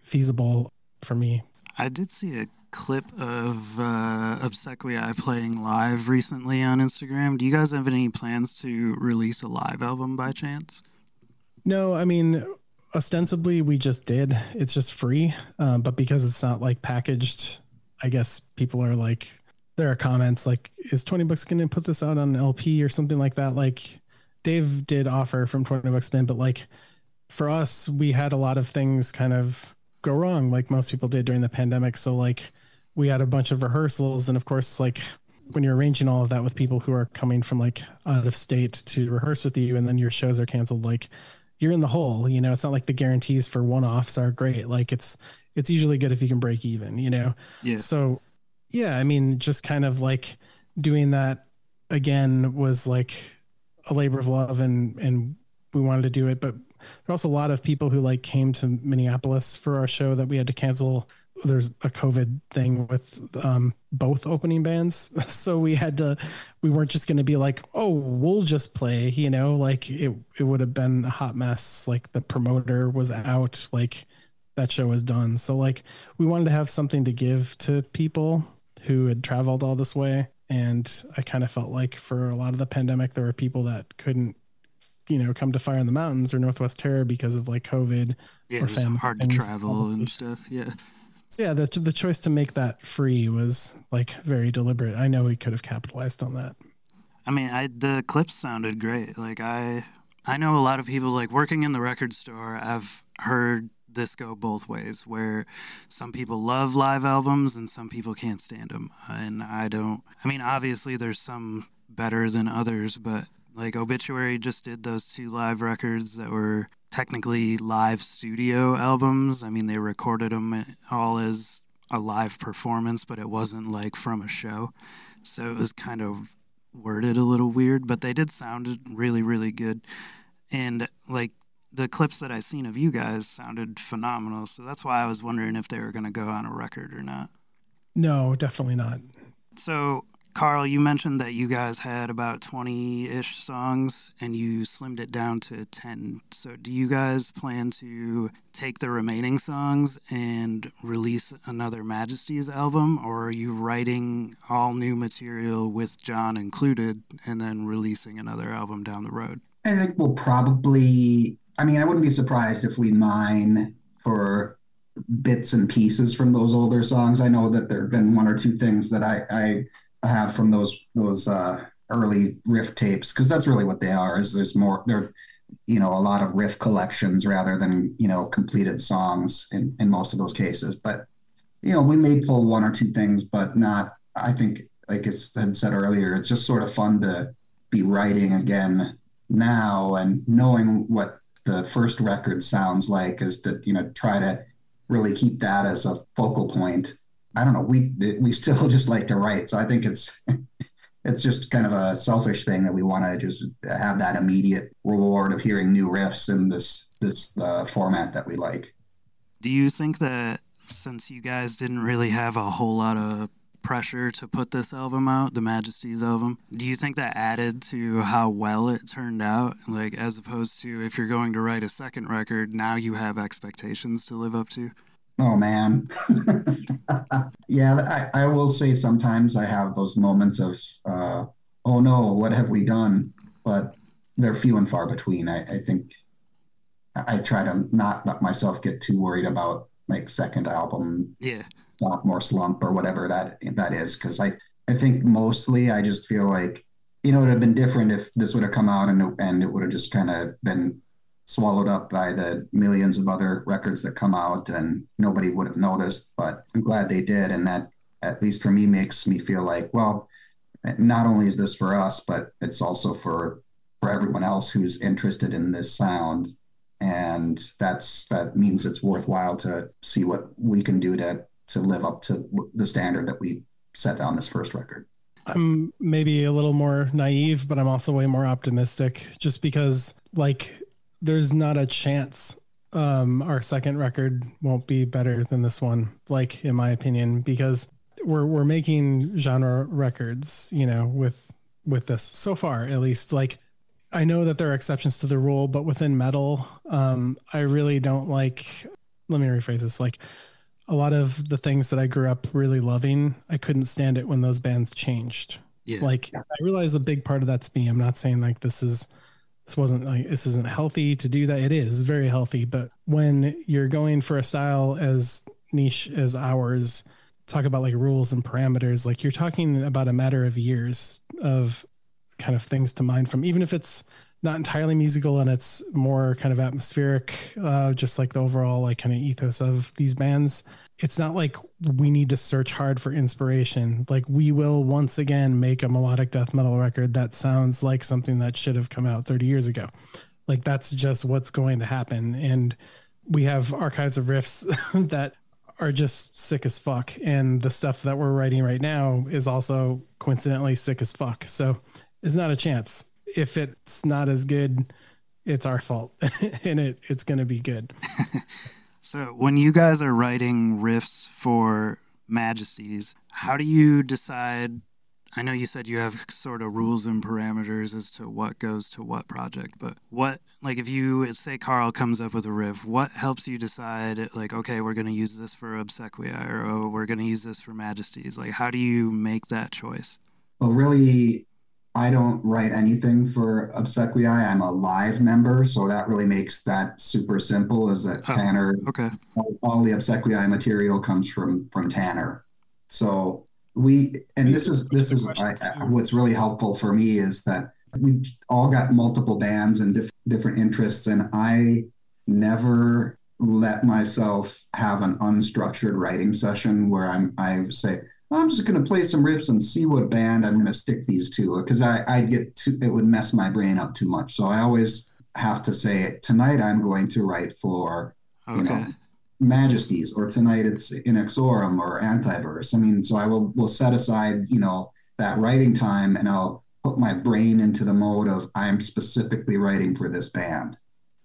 feasible for me. I did see a clip of Obsequiae playing live recently on Instagram. Do you guys have any plans to release a live album by chance? No, I mean, ostensibly we just did. It's just free, but because it's not like packaged, I guess people are like, there are comments like, is 20 Bucks going to put this out on an LP or something like that? Like Dave did offer from 20 Bucks Spin, but like for us, we had a lot of things kind of go wrong, like most people did during the pandemic. So like we had a bunch of rehearsals, and of course, like when you're arranging all of that with people who are coming from like out of state to rehearse with you, and then your shows are canceled, like you're in the hole, you know. It's not like the guarantees for one-offs are great. Like it's usually good if you can break even, you know? Yeah. So yeah, I mean, just kind of like doing that again was like a labor of love, and we wanted to do it, but there are also a lot of people who like came to Minneapolis for our show that we had to cancel. There's a COVID thing with both opening bands. So we weren't just going to be like, oh, we'll just play, you know, like it would have been a hot mess. Like the promoter was out, like that show was done. So like we wanted to have something to give to people who had traveled all this way. And I kind of felt like for a lot of the pandemic, there were people that couldn't, you know, come to Fire in the Mountains or Northwest Terror because of like COVID. Yeah, or it was hard to travel and stuff. Yeah. So yeah, the choice to make that free was like very deliberate. I know we could have capitalized on that. I mean, the clips sounded great. Like I know a lot of people like working in the record store. I've heard this go both ways, where some people love live albums and some people can't stand them. And obviously there's some better than others, but like Obituary just did those two live records that were technically live studio albums. I mean, they recorded them all as a live performance, but it wasn't like from a show. So it was kind of worded a little weird, but they did sound really, really good. And like the clips that I seen of you guys sounded phenomenal. So that's why I was wondering if they were going to go on a record or not. No, definitely not. So Carl, you mentioned that you guys had about 20-ish songs and you slimmed it down to 10. So do you guys plan to take the remaining songs and release another Majesties album, or are you writing all new material with John included and then releasing another album down the road? I think we'll probably, I wouldn't be surprised if we mine for bits and pieces from those older songs. I know that there have been one or two things that I have from those early riff tapes, because that's really what they are. Is there's more there, you know, a lot of riff collections rather than, you know, completed songs in most of those cases. But you know, we may pull one or two things, but not. I think, like it's been said earlier, it's just sort of fun to be writing again now and knowing what the first record sounds like, is to, you know, try to really keep that as a focal point. I don't know. We still just like to write, so I think it's just kind of a selfish thing that we want to just have that immediate reward of hearing new riffs in this format that we like. Do you think that since you guys didn't really have a whole lot of pressure to put this album out, the Majesties album, do you think that added to how well it turned out? Like, as opposed to if you're going to write a second record, now you have expectations to live up to? Oh, man. Yeah, I will say sometimes I have those moments of, oh, no, what have we done? But they're few and far between. I think I try to not let myself get too worried about, like, second album, sophomore slump or whatever that is. Because I think mostly I just feel like, you know, it would have been different if this would have come out and it would have just kind of been swallowed up by the millions of other records that come out, and nobody would have noticed, but I'm glad they did. And that, at least for me, makes me feel like, well, not only is this for us, but it's also for everyone else who's interested in this sound. And that means it's worthwhile to see what we can do to live up to the standard that we set on this first record. I'm maybe a little more naive, but I'm also way more optimistic, just because like, there's not a chance our second record won't be better than this one, like, in my opinion, because we're making genre records, you know, with this so far, at least. Like, I know that there are exceptions to the rule, but within metal, I really don't like, let me rephrase this. Like a lot of the things that I grew up really loving, I couldn't stand it when those bands changed. Yeah. Like I realize a big part of that's me. I'm not saying like this isn't healthy to do that. It is very healthy. But when you're going for a style as niche as ours, talk about like rules and parameters, like you're talking about a matter of years of kind of things to mine from, even if it's not entirely musical and it's more kind of atmospheric, just like the overall like kind of ethos of these bands. It's not like we need to search hard for inspiration. Like we will once again make a melodic death metal record that sounds like something that should have come out 30 years ago. Like that's just what's going to happen. And we have archives of riffs that are just sick as fuck. And the stuff that we're writing right now is also coincidentally sick as fuck. So it's not a chance. If it's not as good, it's our fault and it's going to be good. So when you guys are writing riffs for Majesties, how do you decide? I know you said you have sort of rules and parameters as to what goes to what project, but what, like if you say Carl comes up with a riff, what helps you decide like, okay, we're going to use this for Obsequiae or oh, we're going to use this for Majesties. Like, how do you make that choice? Well, really, I don't write anything for Obsequiae. I'm a live member, so that really makes that super simple is that Tanner, okay. All the Obsequiae material comes from Tanner. So what's really helpful for me is that we've all got multiple bands and different interests, and I never let myself have an unstructured writing session where I say, I'm just going to play some riffs and see what band I'm going to stick these to, because it would mess my brain up too much. So I always have to say, tonight I'm going to write for Majesties, or tonight it's Inexorum or Antiverse. I mean, so I will set aside, that writing time, and I'll put my brain into the mode of I'm specifically writing for this band.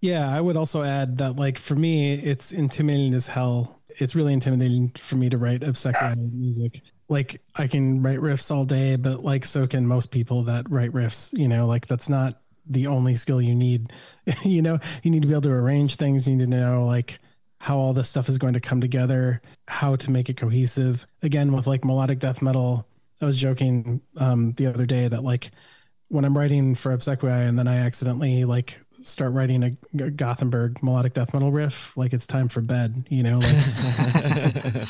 Yeah, I would also add that, like, for me, it's intimidating as hell. It's really intimidating for me to write Obsequiae music. Like, I can write riffs all day, but, like, so can most people that write riffs, like, that's not the only skill you need. You need to be able to arrange things. You need to know, like, how all this stuff is going to come together, how to make it cohesive. Again, with, like, melodic death metal, I was joking the other day that, like, when I'm writing for Obsequiae and then I accidentally, like, start writing a Gothenburg melodic death metal riff, like it's time for bed, like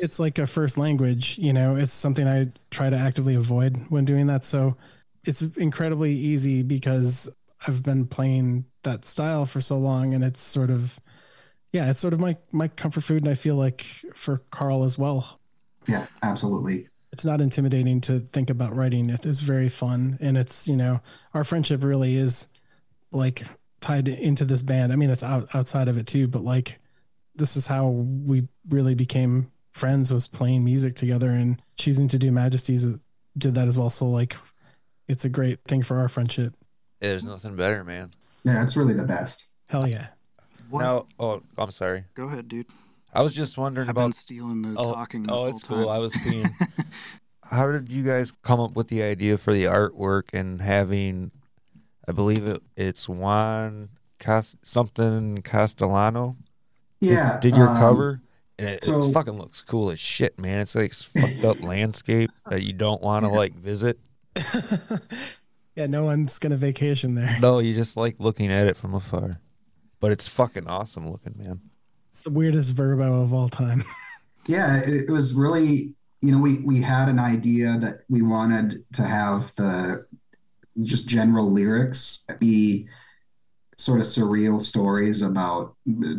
it's like a first language, it's something I try to actively avoid when doing that. So it's incredibly easy because I've been playing that style for so long, and it's sort of, it's sort of my comfort food. And I feel like for Carl as well. Yeah, absolutely. It's not intimidating to think about writing. It is very fun. And it's, our friendship really is like tied into this band. I mean, it's outside of it too, but like, this is how we really became friends, was playing music together, and choosing to do Majesties did that as well. So like, it's a great thing for our friendship. Yeah, there's nothing better, man. Yeah, it's really the best. Hell yeah. What? Now, I'm sorry. Go ahead, dude. I was just wondering about stealing the talking. Oh, it's cool. I was being. How did you guys come up with the idea for the artwork and having? I believe it's Juan something Castellano. Yeah. Did your cover. And it fucking looks cool as shit, man. It's like fucked up landscape that you don't want to like visit. Yeah, no one's going to vacation there. No, you just like looking at it from afar. But it's fucking awesome looking, man. It's the weirdest Verbo of all time. Yeah, it was really, we had an idea that we wanted to have the just general lyrics be sort of surreal stories about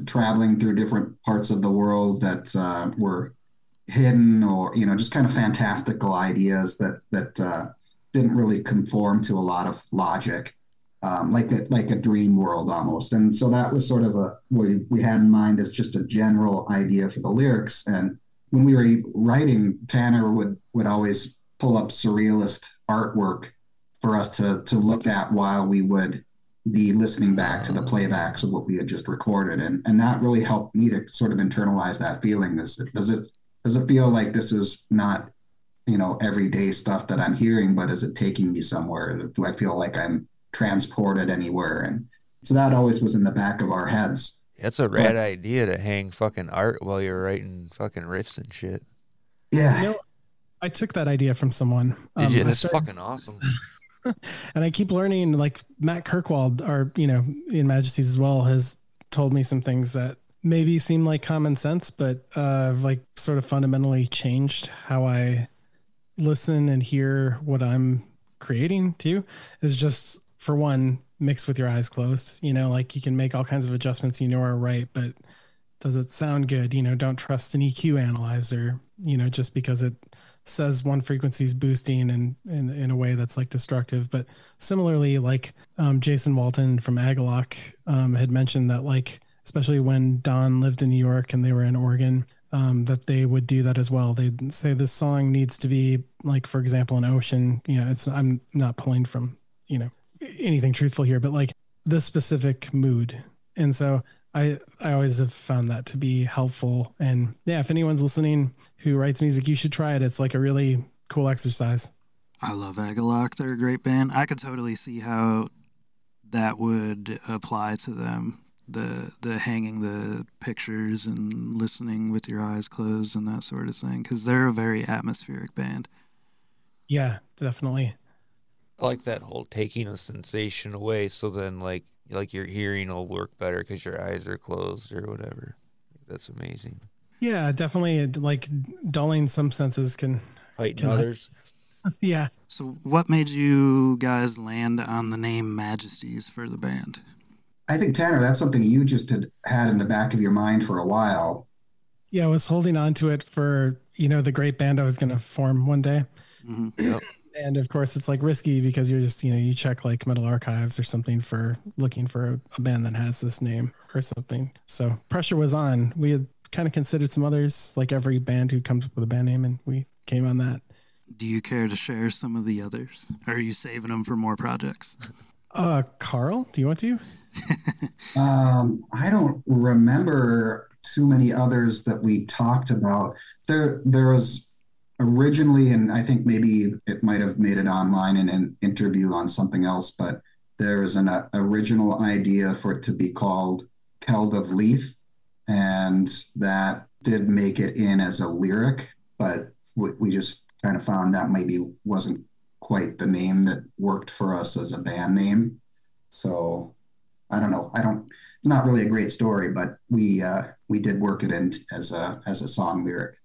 traveling through different parts of the world that were hidden, or just kind of fantastical ideas that didn't really conform to a lot of logic, like a dream world almost. And so that was sort of we had in mind as just a general idea for the lyrics. And when we were writing, Tanner would always pull up surrealist artwork for us to look at while we would be listening back to the playbacks of what we had just recorded. And that really helped me to sort of internalize that feeling. Does it feel like this is not, everyday stuff that I'm hearing, but is it taking me somewhere? Do I feel like I'm transported anywhere. And so that always was in the back of our heads. That's a rad idea to hang fucking art while you're writing fucking riffs and shit. Yeah. You know, I took that idea from someone. Did you? That's fucking awesome. And I keep learning, like Matt Kirkwald, or, you know, in Majesties as well, has told me some things that maybe seem like common sense, but like sort of fundamentally changed how I listen and hear what I'm creating too. Is just, for one, mix with your eyes closed. You know, like you can make all kinds of adjustments you know are right, but does it sound good? You know, don't trust an EQ analyzer, you know, just because it says one frequency is boosting and in a way that's like destructive. But similarly, like Jason Walton from Agalock had mentioned that, like, especially when Don lived in New York and they were in Oregon, that they would do that as well. They'd say this song needs to be like, for example, an ocean, you know, it's, I'm not pulling from, you know, anything truthful here, but like this specific mood. And so I always have found that to be helpful. And yeah, if anyone's listening who writes music, you should try it. It's like a really cool exercise. I love Agalock. They're a great band. I could totally see how that would apply to them. The hanging the pictures and listening with your eyes closed and that sort of thing. 'Cause they're a very atmospheric band. Yeah, definitely. I like that whole taking a sensation away. So then like your hearing will work better 'cause your eyes are closed or whatever. That's amazing. Yeah, definitely. Like dulling some senses can heighten others. Yeah. So what made you guys land on the name Majesties for the band? I think, Tanner, that's something you just had in the back of your mind for a while. Yeah, I was holding on to it for, you know, the great band I was going to form one day. Mm-hmm. Yep. And of course, it's like risky because you're just, you know, you check like Metal Archives or something for looking for a band that has this name or something. So pressure was on. We had kind of considered some others, like every band who comes up with a band name, and we came on that. Do you care to share some of the others? Or are you saving them for more projects? Carl, do you want to? I don't remember too many others that we talked about. There was originally, and I think maybe it might have made it online in an interview on something else, but there was an original idea for it to be called Keld of Leaf, and that did make it in as a lyric, but we just kind of found that maybe wasn't quite the name that worked for us as a band name. So I don't know. Not really a great story, but we did work it in as a song lyric.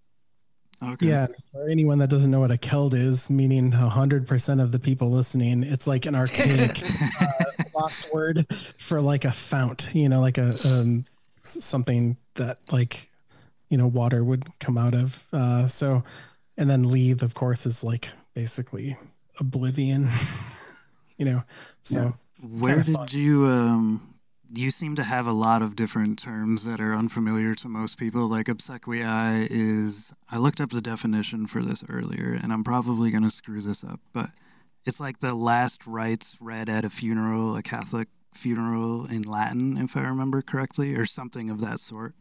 Okay. Yeah. For anyone that doesn't know what a Keld is, meaning 100% of the people listening, it's like an archaic lost word for like a fount, you know, like a something that like, you know, water would come out of. So, and then Leave, of course, is like basically oblivion, you know, so. Yeah. Where did you, you seem to have a lot of different terms that are unfamiliar to most people. Like obsequiae is, I looked up the definition for this earlier, and I'm probably going to screw this up, but it's like the last rites read at a funeral, a Catholic funeral in Latin, if I remember correctly, or something of that sort.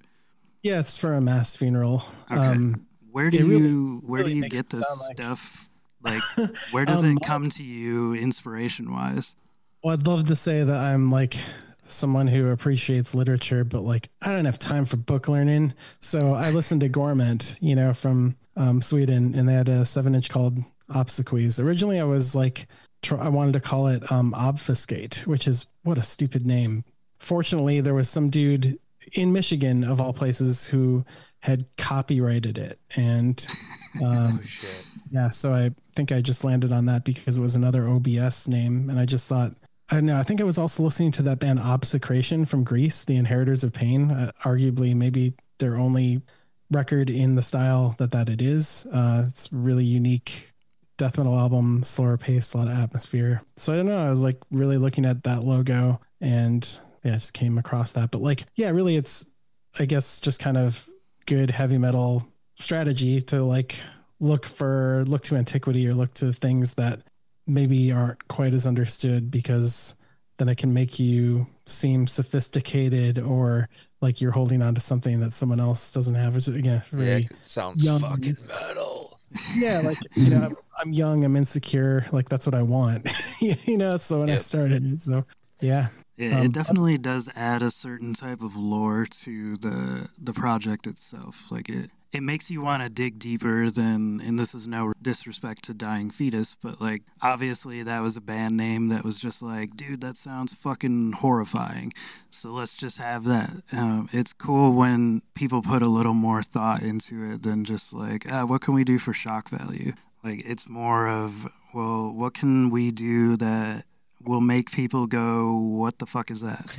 Yeah, it's for a mass funeral. Okay. Where do you get this stuff? Like, where does it come to you inspiration-wise? Well, I'd love to say that I'm like someone who appreciates literature, but like I don't have time for book learning. So I listened to Gormand, you know, from Sweden, and they had a 7-inch called Obsequies. Originally, I was like, I wanted to call it Obfuscate, which is what a stupid name. Fortunately, there was some dude in Michigan, of all places, who had copyrighted it. And oh, shit. Yeah, so I think I just landed on that because it was another OBS name. And I just thought, I don't know. I think I was also listening to that band Obsecration from Greece, The Inheritors of Pain, arguably maybe their only record in the style that it is. It's really unique death metal album, slower pace, a lot of atmosphere. So I don't know. I was like really looking at that logo and yeah, I just came across that. But like, yeah, really it's, I guess, just kind of good heavy metal strategy to like look to antiquity or look to things that maybe aren't quite as understood, because then it can make you seem sophisticated or like you're holding on to something that someone else doesn't have. It's, again, very yeah, it sounds young. Fucking metal. Yeah, like, you know, I'm young, I'm insecure, like that's what I want. you know, so when I started it, so yeah. It definitely does add a certain type of lore to the project itself. Like it makes you want to dig deeper than, and this is no disrespect to Dying Fetus, but like obviously that was a band name that was just like, dude, that sounds fucking horrifying. So let's just have that. It's cool when people put a little more thought into it than just like, what can we do for shock value? Like it's more of, well, what can we do that will make people go, what the fuck is that?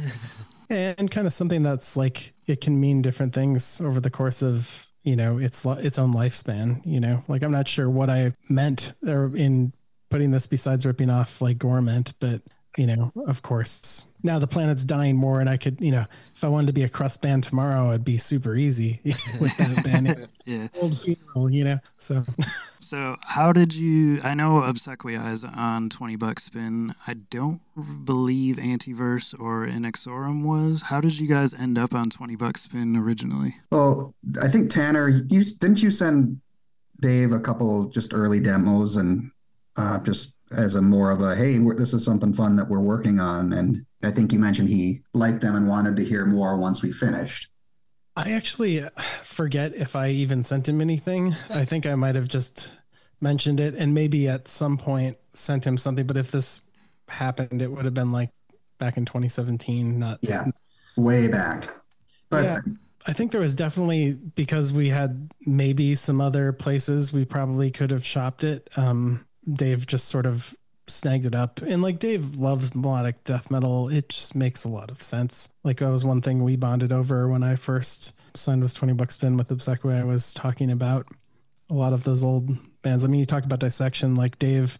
And kind of something that's like, it can mean different things over the course of, you know, its own lifespan, you know, like I'm not sure what I meant or in putting this besides ripping off like Gorment, but you know, of course now the planet's dying more and I could, you know, if I wanted to be a crust band tomorrow, it'd be super easy with that band. Yeah. Old funeral, you know, so. So how did you, I know Obsequiae is on 20 Buck Spin. I don't believe Antiverse or Inexorum was. How did you guys end up on 20 Buck Spin originally? Well, I think Tanner, didn't you send Dave a couple just early demos and just as a more of a, hey, this is something fun that we're working on. And I think you mentioned he liked them and wanted to hear more once we finished. I actually forget if I even sent him anything. I think I might have just mentioned it and maybe at some point sent him something. But if this happened, it would have been like back in 2017. Way back. But yeah, I think there was definitely, because we had maybe some other places we probably could have shopped it. Dave just sort of snagged it up, and like Dave loves melodic death metal. It just makes a lot of sense. Like that was one thing we bonded over when I first signed with 20 Buck Spin with Obsequiae. I was talking about a lot of those old bands. I mean, you talk about Dissection, like Dave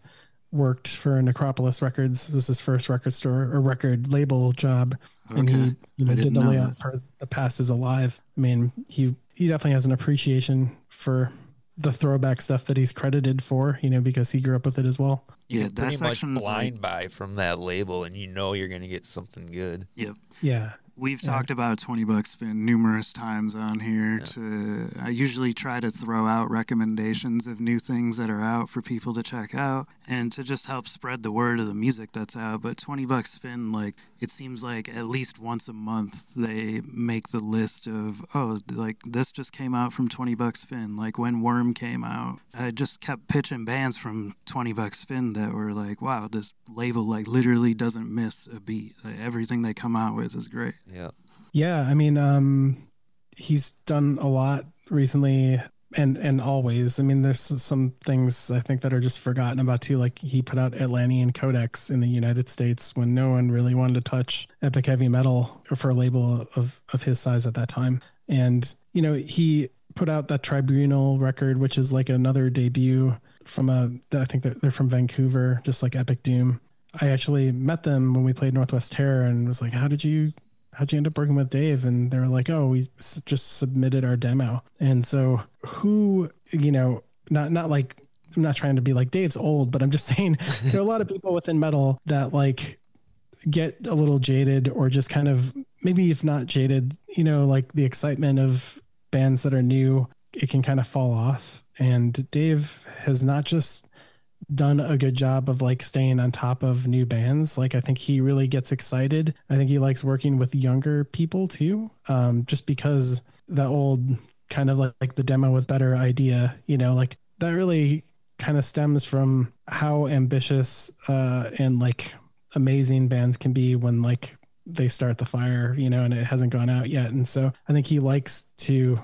worked for Necropolis Records. It was his first record store or record label job. Okay. And he, you know, did the layout for The Past Is Alive. I mean, he definitely has an appreciation for the throwback stuff that he's credited for, you know, because he grew up with it as well. Yeah, that's pretty much blind buy from that label, and you know you're going to get something good. Yep. Yeah. We've talked about 20 Buck Spin numerous times on here. Yeah. I usually try to throw out recommendations of new things that are out for people to check out and to just help spread the word of the music that's out. But 20 Buck Spin, like, it seems like at least once a month they make the list of, oh, like, this just came out from 20 Buck Spin. Like, when Worm came out, I just kept pitching bands from 20 Buck Spin that were like, wow, this label, like, literally doesn't miss a beat. Like, everything they come out with is great. Yeah. I mean, he's done a lot recently and always. I mean, there's some things I think that are just forgotten about too. Like he put out Atlantean Codex in the United States when no one really wanted to touch epic heavy metal for a label of his size at that time. And, you know, he put out that Tribunal record, which is like another debut from I think they're from Vancouver, just like Epic Doom. I actually met them when we played Northwest Terror and was like, how'd you end up working with Dave? And they were like, oh, we just submitted our demo. And so who, you know, not like, I'm not trying to be like Dave's old, but I'm just saying there are a lot of people within metal that like get a little jaded or just kind of, maybe if not jaded, you know, like the excitement of bands that are new, it can kind of fall off. And Dave has not just done a good job of like staying on top of new bands. Like I think he really gets excited. I think he likes working with younger people too, just because the old kind of like the demo was better idea, you know, like that really kind of stems from how ambitious and like amazing bands can be when like they start the fire, you know, and it hasn't gone out yet. And so I think he likes to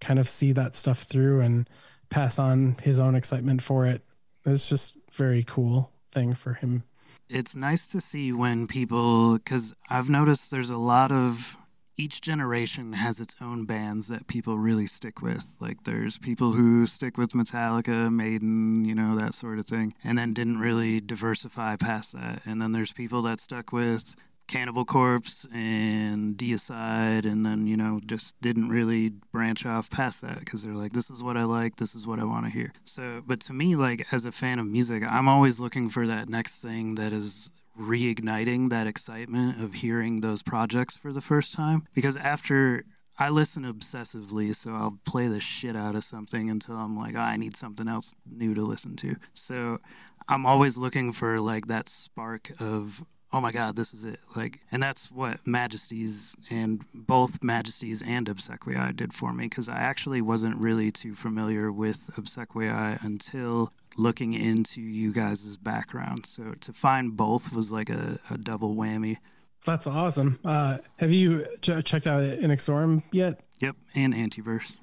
kind of see that stuff through and pass on his own excitement for it. It's just very cool thing for him. It's nice to see when people, because I've noticed there's a lot of, each generation has its own bands that people really stick with. Like there's people who stick with Metallica, Maiden, you know, that sort of thing, and then didn't really diversify past that. And then there's people that stuck with Cannibal Corpse and Deicide, and then, you know, just didn't really branch off past that because they're like, this is what I like, this is what I want to hear. So, but to me, like, as a fan of music, I'm always looking for that next thing that is reigniting that excitement of hearing those projects for the first time. Because after I listen obsessively, so I'll play the shit out of something until I'm like, oh, I need something else new to listen to. So I'm always looking for like that spark of, oh my God, this is it. Like, and that's what Majesties and both Majesties and Obsequiae did for me, because I actually wasn't really too familiar with Obsequiae until looking into you guys' background. So to find both was like a double whammy. That's awesome. Have you checked out Inexorum yet? Yep, and Antiverse.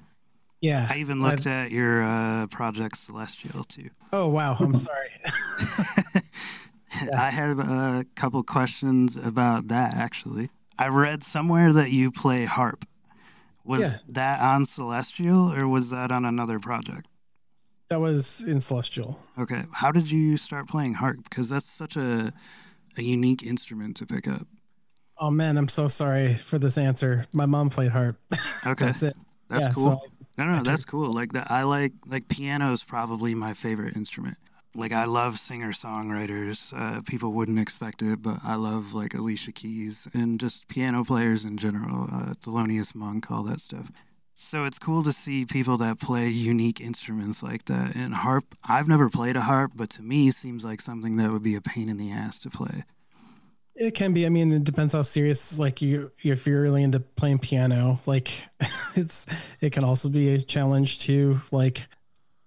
Yeah. I even looked at your project Celestial, too. Oh, wow. I'm sorry. I have a couple questions about that, actually. I read somewhere that you play harp. Was that on Celestial, or was that on another project? That was in Celestial. Okay. How did you start playing harp? Because that's such a unique instrument to pick up. Oh man, I'm so sorry for this answer. My mom played harp. Okay. That's it. That's cool. So no, that's cool. Like I like piano is probably my favorite instrument. Like I love singer-songwriters. People wouldn't expect it, but I love like Alicia Keys and just piano players in general. Thelonious Monk, all that stuff. So it's cool to see people that play unique instruments like that. And harp, I've never played a harp, but to me seems like something that would be a pain in the ass to play. It can be. I mean, it depends how serious, like if you're really into playing piano, like it can also be a challenge too. Like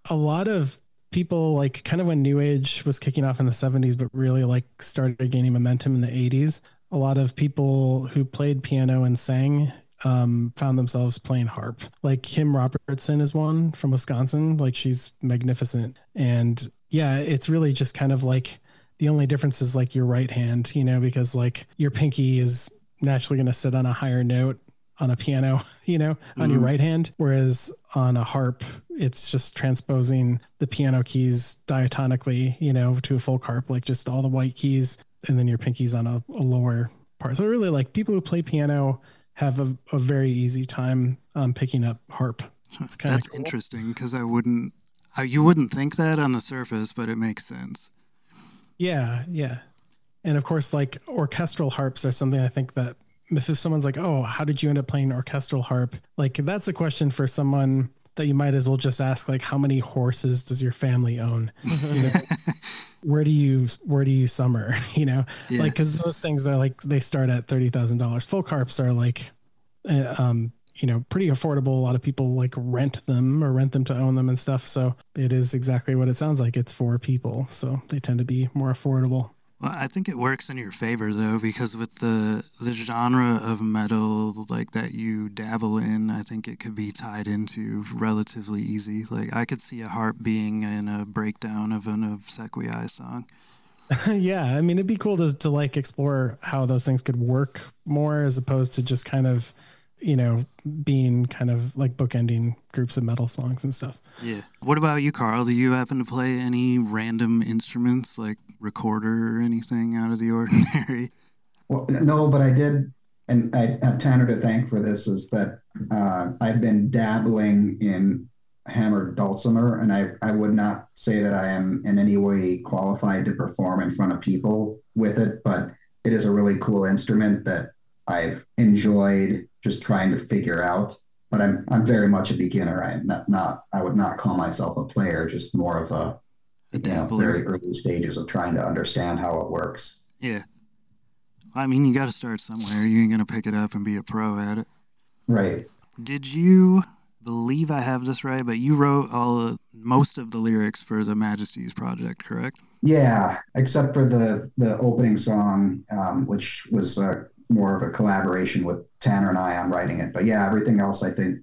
a lot of people, like kind of when New Age was kicking off in the 70s, but really like started gaining momentum in the 80s, a lot of people who played piano and sang found themselves playing harp. Like Kim Robertson is one from Wisconsin. Like she's magnificent. And yeah, it's really just kind of like the only difference is like your right hand, you know, because like your pinky is naturally going to sit on a higher note on a piano, you know, on your right hand. Whereas on a harp, it's just transposing the piano keys diatonically, you know, to a full harp, like just all the white keys. And then your pinky's on a lower part. So really like people who play piano have a very easy time picking up harp. That's cool. Interesting, because you wouldn't think that on the surface, but it makes sense. Yeah. And of course, like orchestral harps are something I think that if someone's like, oh, how did you end up playing orchestral harp? Like that's a question for someone that you might as well just ask, like, how many horses does your family own? You know? Where do you summer? You know, like, cause those things are like, they start at $30,000. Folk harps are like, you know, pretty affordable. A lot of people like rent them to own them and stuff. So it is exactly what it sounds like. It's for people. So they tend to be more affordable. Well, I think it works in your favor though, because with the genre of metal like that you dabble in, I think it could be tied into relatively easy. Like I could see a harp being in a breakdown of an Obsequiae song. Yeah, I mean, it'd be cool to like explore how those things could work more as opposed to just kind of, you know, being kind of like bookending groups of metal songs and stuff. Yeah. What about you, Carl? Do you happen to play any random instruments like recorder or anything out of the ordinary? Well, no, but I did. And I have Tanner to thank for this, is that I've been dabbling in hammered dulcimer, and I would not say that I am in any way qualified to perform in front of people with it, but it is a really cool instrument that I've enjoyed just trying to figure out, but I'm very much a beginner. I would not call myself a player, just more of a dabbler. Very early stages of trying to understand how it works. Yeah. I mean, you got to start somewhere. You ain't going to pick it up and be a pro at it. Right. Did you believe I have this right, but you wrote most of the lyrics for the Majesties project, correct? Yeah, except for the opening song, which was more of a collaboration with Tanner and I on writing it. But yeah, everything else, I think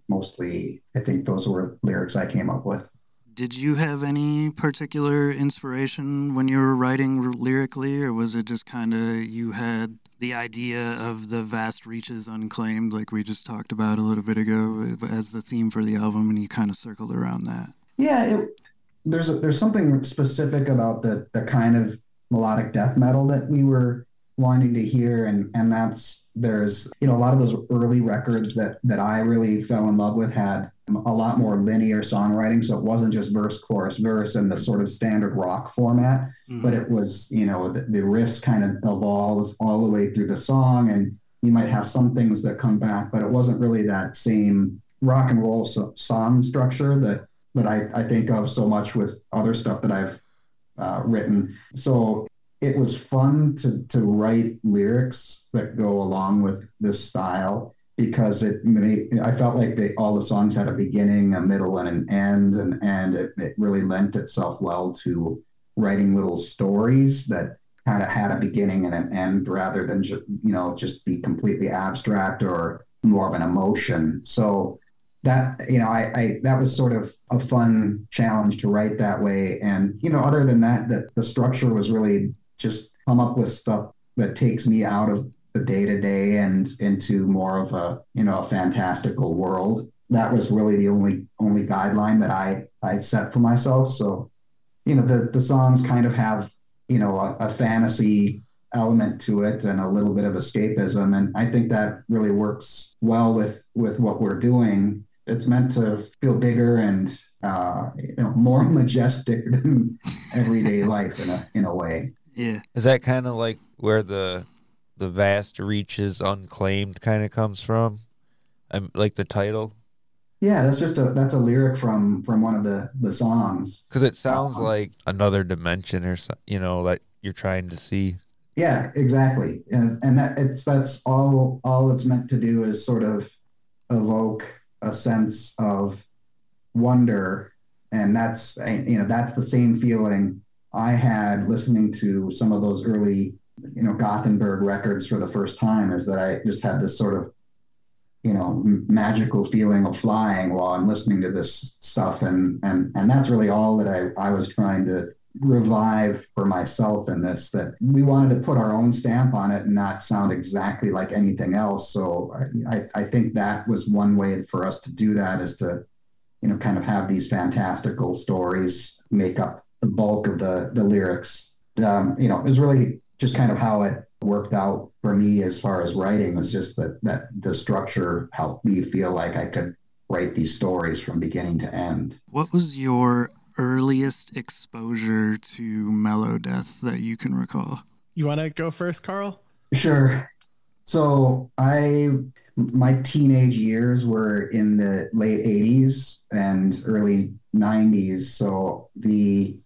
those were lyrics I came up with. Did you have any particular inspiration when you were writing lyrically, or was it just kind of you had the idea of the Vast Reaches Unclaimed, like we just talked about a little bit ago, as the theme for the album, and you kind of circled around that? Yeah, there's something specific about the kind of melodic death metal that we were wanting to hear, and that's, there's, you know, a lot of those early records that I really fell in love with had a lot more linear songwriting, so it wasn't just verse, chorus, verse and the sort of standard rock format, but it was, you know, the riffs kind of evolves all the way through the song, and you might have some things that come back, but it wasn't really that same rock and roll song structure that I think of so much with other stuff that I've written. So it was fun to write lyrics that go along with this style, because I felt like all the songs had a beginning, a middle, and an end, and it really lent itself well to writing little stories that kind of had a beginning and an end, rather than just be completely abstract or more of an emotion. So that, that was sort of a fun challenge to write that way. And, other than that the structure was really just come up with stuff that takes me out of the day-to-day and into more of a fantastical world. That was really the only guideline that I set for myself. So, the songs kind of have, a fantasy element to it and a little bit of escapism. And I think that really works well with what we're doing. It's meant to feel bigger and more majestic than everyday life in a way. Yeah. Is that kind of like where the Vast Reaches Unclaimed kind of comes from? Like the title? Yeah, that's just a lyric from one of the songs. Because it sounds like another dimension or something, that you're trying to see. Yeah, exactly. And that's all it's meant to do is sort of evoke a sense of wonder. And that's the same feeling I had listening to some of those early, Gothenburg records for the first time, is that I just had this sort of, magical feeling of flying while I'm listening to this stuff. And that's really all that I was trying to revive for myself in this, that we wanted to put our own stamp on it and not sound exactly like anything else. So I think that was one way for us to do that, is to, kind of have these fantastical stories make up the bulk of the lyrics. It was really just kind of how it worked out for me as far as writing, was just that the structure helped me feel like I could write these stories from beginning to end. What was your earliest exposure to mellow death that you can recall? You want to go first, Carl? Sure. So my teenage years were in the late 80s and early 90s. So I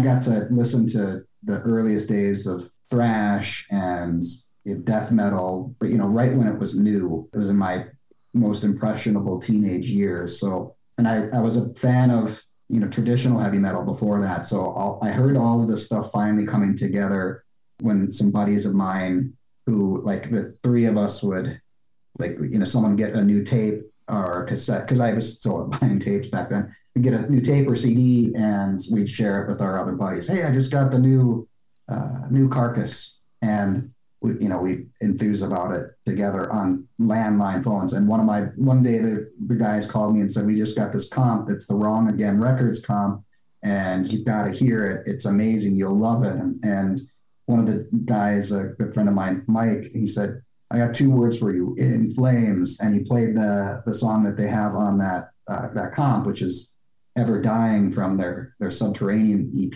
got to listen to the earliest days of thrash and death metal, but right when it was new. It was in my most impressionable teenage years. So, and I was a fan of traditional heavy metal before that. So I heard all of this stuff finally coming together when some buddies of mine, who, like, the three of us would, like, someone get a new tape or a cassette, because I was still buying tapes back then. We'd get a new tape or CD and we'd share it with our other buddies. Hey, I just got the new Carcass, and we enthuse about it together on landline phones. And one day the guys called me and said, we just got this comp that's the Wrong Again Records comp, and you've got to hear it. It's amazing. You'll love it. And one of the guys, a good friend of mine, Mike, he said, I got two words for you, In Flames. And he played the song that they have on that comp, which is Ever Dying, from their Subterranean EP.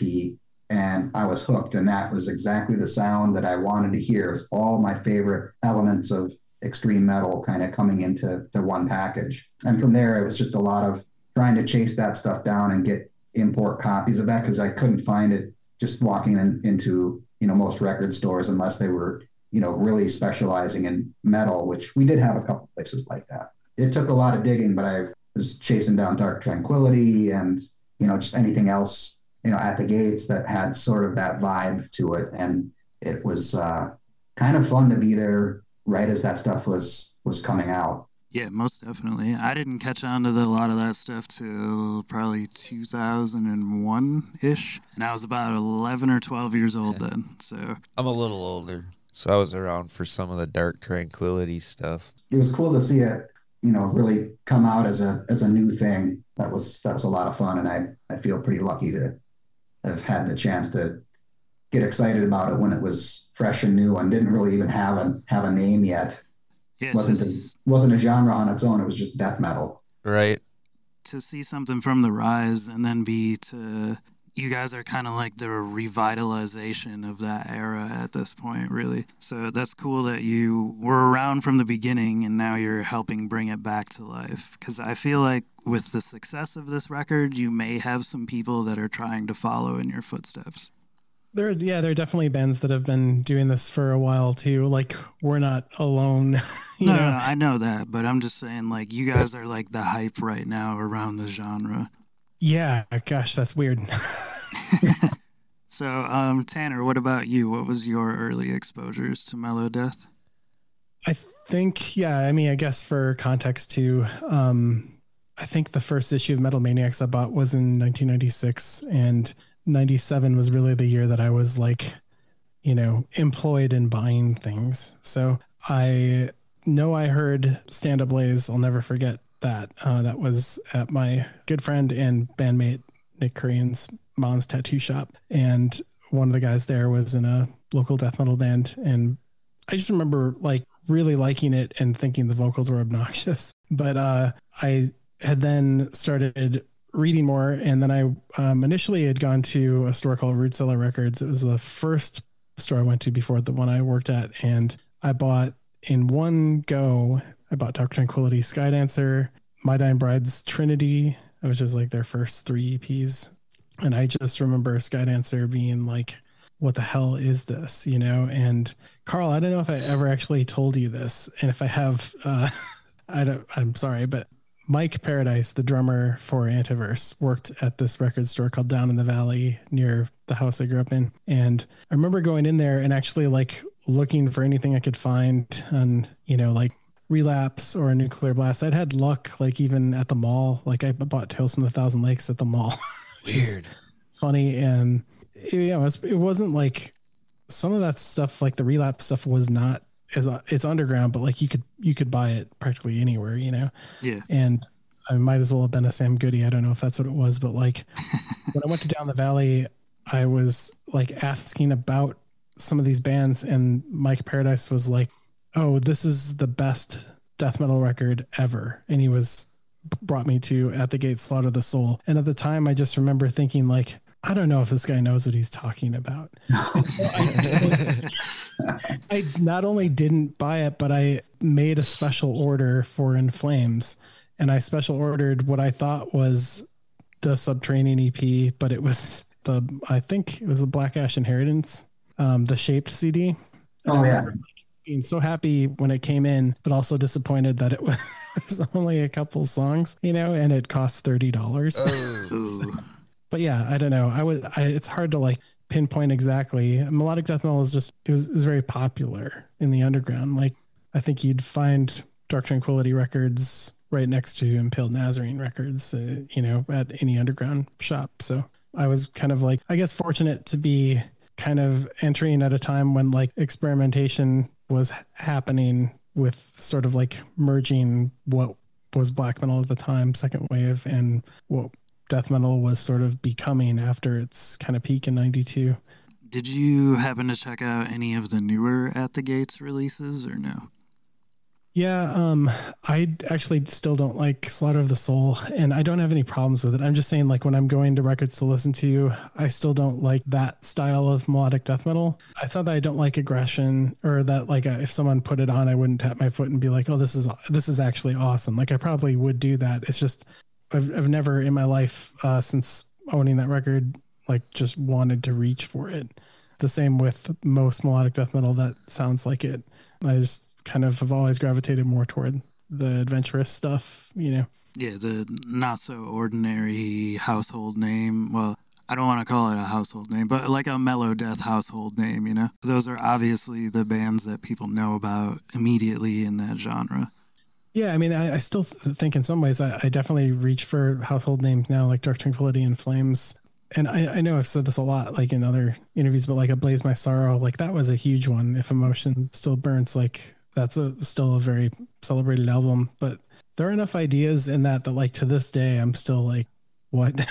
And I was hooked, and that was exactly the sound that I wanted to hear. It was all my favorite elements of extreme metal kind of coming into one package. And from there, it was just a lot of trying to chase that stuff down and get import copies of that, because I couldn't find it just walking into most record stores, unless they were really specializing in metal, which we did have a couple places like that. It took a lot of digging, but I was chasing down Dark Tranquillity and just anything else, At the Gates, that had sort of that vibe to it. And it was kind of fun to be there right as that stuff was coming out. Yeah, most definitely. I didn't catch on to a lot of that stuff till probably 2001-ish. And I was about 11 or 12 years old then. So I'm a little older, so I was around for some of the Dark Tranquillity stuff. It was cool to see it, really come out as a new thing. That was a lot of fun. And I feel pretty lucky to have had the chance to get excited about it when it was fresh and new and didn't really even have a name yet. Yeah, wasn't a genre on its own. It was just death metal. Right. To see something from the rise and then be to you guys are kind of like the revitalization of that era at this point, really. So that's cool that you were around from the beginning and now you're helping bring it back to life. Because I feel like with the success of this record, you may have some people that are trying to follow in your footsteps. There are definitely bands that have been doing this for a while too. Like, we're not alone. No, I know that, but I'm just saying, like, you guys are like the hype right now around the genre. Yeah, gosh, that's weird. So, Tanner, what about you? What was your early exposures to Mellow Death? I think, I guess for context too, I think the first issue of Metal Maniacs I bought was in 1996, and 97 was really the year that I was like, employed in buying things. So I know I heard Stand Up Blaze. I'll never forget that. That was at my good friend and bandmate Nick Kurian's mom's tattoo shop. And one of the guys there was in a local death metal band. And I just remember like really liking it and thinking the vocals were obnoxious. But I had then started reading more, and then I initially had gone to a store called Root Cellar Records. It was the first store I went to before the one I worked at, and I bought in one go. I bought Dark Tranquillity, Skydancer, My Dying Bride's Trinity, which is like their first three EPs, and I just remember Skydancer being like, "What the hell is this?" And Carl, I don't know if I ever actually told you this, and if I have, I'm sorry, but Mike Paradise, the drummer for Antiverse, worked at this record store called Down in the Valley near the house I grew up in. And I remember going in there and actually like looking for anything I could find on, like Relapse or a Nuclear Blast. I'd had luck, like even at the mall, like I bought Tales from the Thousand Lakes at the mall. Weird. Funny. And it wasn't like some of that stuff, like the Relapse stuff was not, it's underground, but like you could buy it practically anywhere, Yeah. And I might as well have been a Sam Goody. I don't know if that's what it was, but like when I went to Down the Valley, I was like asking about some of these bands, and Mike Paradise was like, "Oh, this is the best death metal record ever," and he brought me to At the Gates, Slaughter of the Soul. And at the time, I just remember thinking like, I don't know if this guy knows what he's talking about. I not only didn't buy it, but I made a special order for In Flames, and I special ordered what I thought was the Subterranean EP, but it was the Black Ash Inheritance, the Shaped CD. And I remember being so happy when it came in, but also disappointed that it was only a couple songs, and it cost $30. Oh. So, but yeah, I don't know. It's hard to like pinpoint exactly. Melodic death metal is just, it was very popular in the underground. Like I think you'd find Dark Tranquillity records right next to Impaled Nazarene records, at any underground shop. So I was kind of like, I guess, fortunate to be kind of entering at a time when like experimentation was happening with sort of like merging what was black metal at the time, second wave, and what death metal was sort of becoming after its kind of peak in 92. Did you happen to check out any of the newer At the Gates releases or no? Yeah, I actually still don't like Slaughter of the Soul, and I don't have any problems with it. I'm just saying, like, when I'm going to records to listen to, I still don't like that style of melodic death metal. I thought that I don't like aggression, or that like if someone put it on, I wouldn't tap my foot and be like, "Oh, this is actually awesome." Like I probably would do that. It's just I've never in my life since owning that record like just wanted to reach for it. The same with most melodic death metal that sounds like it. I just kind of have always gravitated more toward the adventurous stuff, Yeah, the not so ordinary household name. Well, I don't want to call it a household name, but like a mellow death household name, Those are obviously the bands that people know about immediately in that genre. Yeah, I mean, I still think in some ways I definitely reach for household names now, like Dark Tranquillity and Flames. And I know I've said this a lot, like in other interviews, but like Ablaze My Sorrow, like that was a huge one. If Emotion Still Burns, like that's still a very celebrated album. But there are enough ideas in that like to this day, I'm still like, what?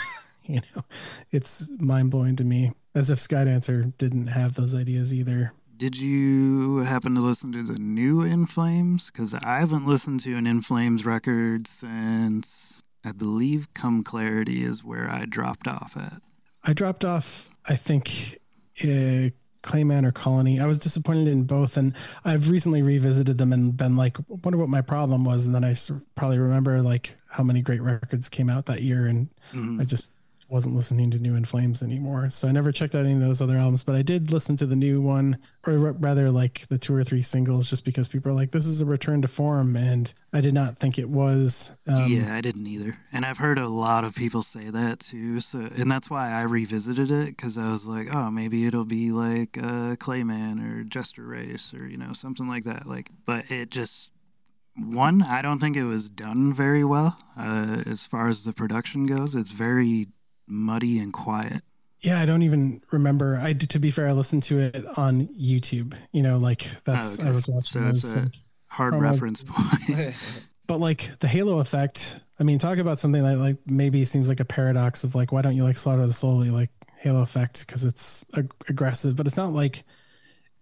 It's mind blowing to me, as if Skydancer didn't have those ideas either. Did you happen to listen to the new In Flames? Because I haven't listened to an In Flames record since, I believe, Come Clarity is where I dropped off at. I dropped off, I think, Clayman or Colony. I was disappointed in both, and I've recently revisited them and been like, wonder what my problem was. And then I probably remember like how many great records came out that year, and I just wasn't listening to new In Flames anymore. So I never checked out any of those other albums, but I did listen to the new one, or rather like the two or three singles, just because people are like, this is a return to form. And I did not think it was. Yeah, I didn't either. And I've heard a lot of people say that too. So, and that's why I revisited it, because I was like, oh, maybe it'll be like Clayman or Jester Race or, you know, something like that. Like, but it just, one, I don't think it was done very well as far as the production goes. It's very muddy and quiet. Yeah, I don't even remember. To be fair, I listened to it on YouTube. You know, like that's I was watching. So that's a hard reference point. But like the Halo effect. I mean, talk about something that like maybe seems like a paradox of like, why don't you like Slaughter of the Soul? You like Halo effect because it's aggressive, but it's not like.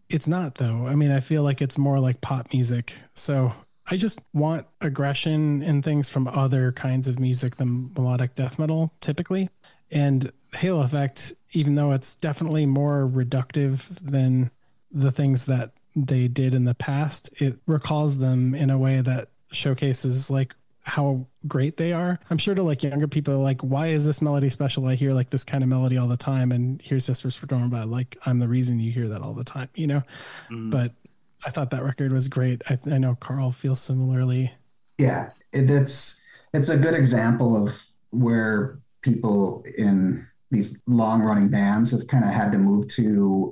It's not though. I mean, I feel like it's more like pop music. So I just want aggression and things from other kinds of music than melodic death metal typically. And Halo Effect, even though it's definitely more reductive than the things that they did in the past, it recalls them in a way that showcases like how great they are. I'm sure to like younger people, like, why is this melody special? I hear like this kind of melody all the time, and here's Jester Storm, but like I'm the reason you hear that all the time, you know. But I thought that record was great. I know Carl feels similarly. Yeah, it's a good example of where people in these long-running bands have kind of had to move to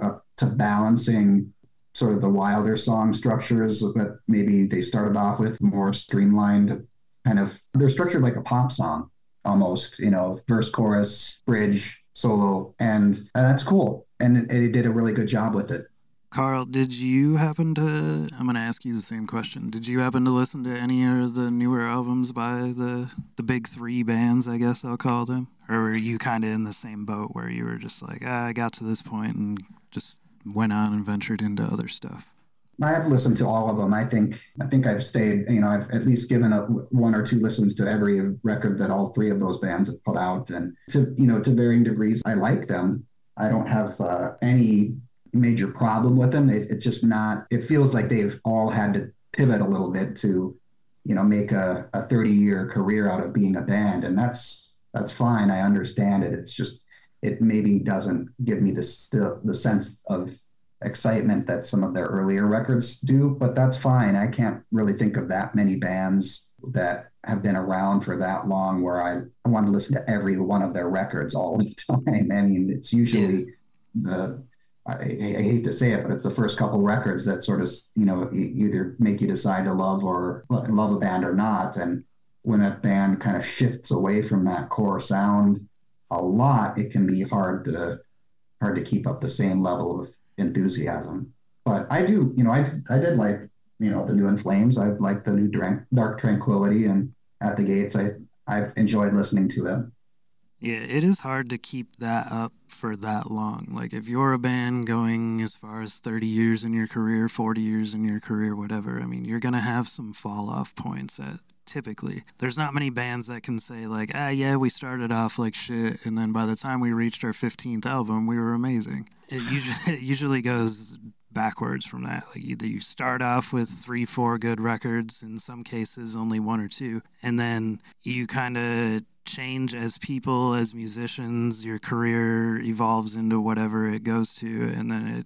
balancing sort of the wilder song structures that maybe they started off with, more streamlined kind of, they're structured like a pop song almost, you know, verse, chorus, bridge, solo, and that's cool. And it did a really good job with it. Carl, did you happen to, I'm going to ask you the same question. Did you happen to listen to any of the newer albums by the big three bands, I guess I'll call them? Or were you kind of in the same boat where you were just like, I got to this point and just went on and ventured into other stuff? I have listened to all of them. I think I've stayed, you know, I've at least given up one or two listens to every record that all three of those bands have put out. And to, you know, to varying degrees, I like them. I don't have any major problem with them. It's just not, it feels like they've all had to pivot a little bit to, you know, make a 30-year career out of being a band. And that's fine. I understand it. It's just, it maybe doesn't give me the sense of excitement that some of their earlier records do, but that's fine. I can't really think of that many bands that have been around for that long where I want to listen to every one of their records all the time. I mean, it's usually I hate to say it, but it's the first couple records that sort of, you know, either make you decide to love a band or not. And when a band kind of shifts away from that core sound a lot, it can be hard to keep up the same level of enthusiasm. But I do, you know, I did like, you know, the new In Flames. I've liked the new Dark Tranquillity and At the Gates. I've enjoyed listening to them. Yeah, it is hard to keep that up for that long. Like, if you're a band going as far as 30 years in your career, 40 years in your career, whatever, I mean, you're going to have some fall-off points typically. There's not many bands that can say, like, yeah, we started off like shit, and then by the time we reached our 15th album, we were amazing. It usually goes backwards from that. Like, you start off with 3-4 good records, in some cases only one or two, and then you kind of change as people, as musicians. Your career evolves into whatever it goes to, and then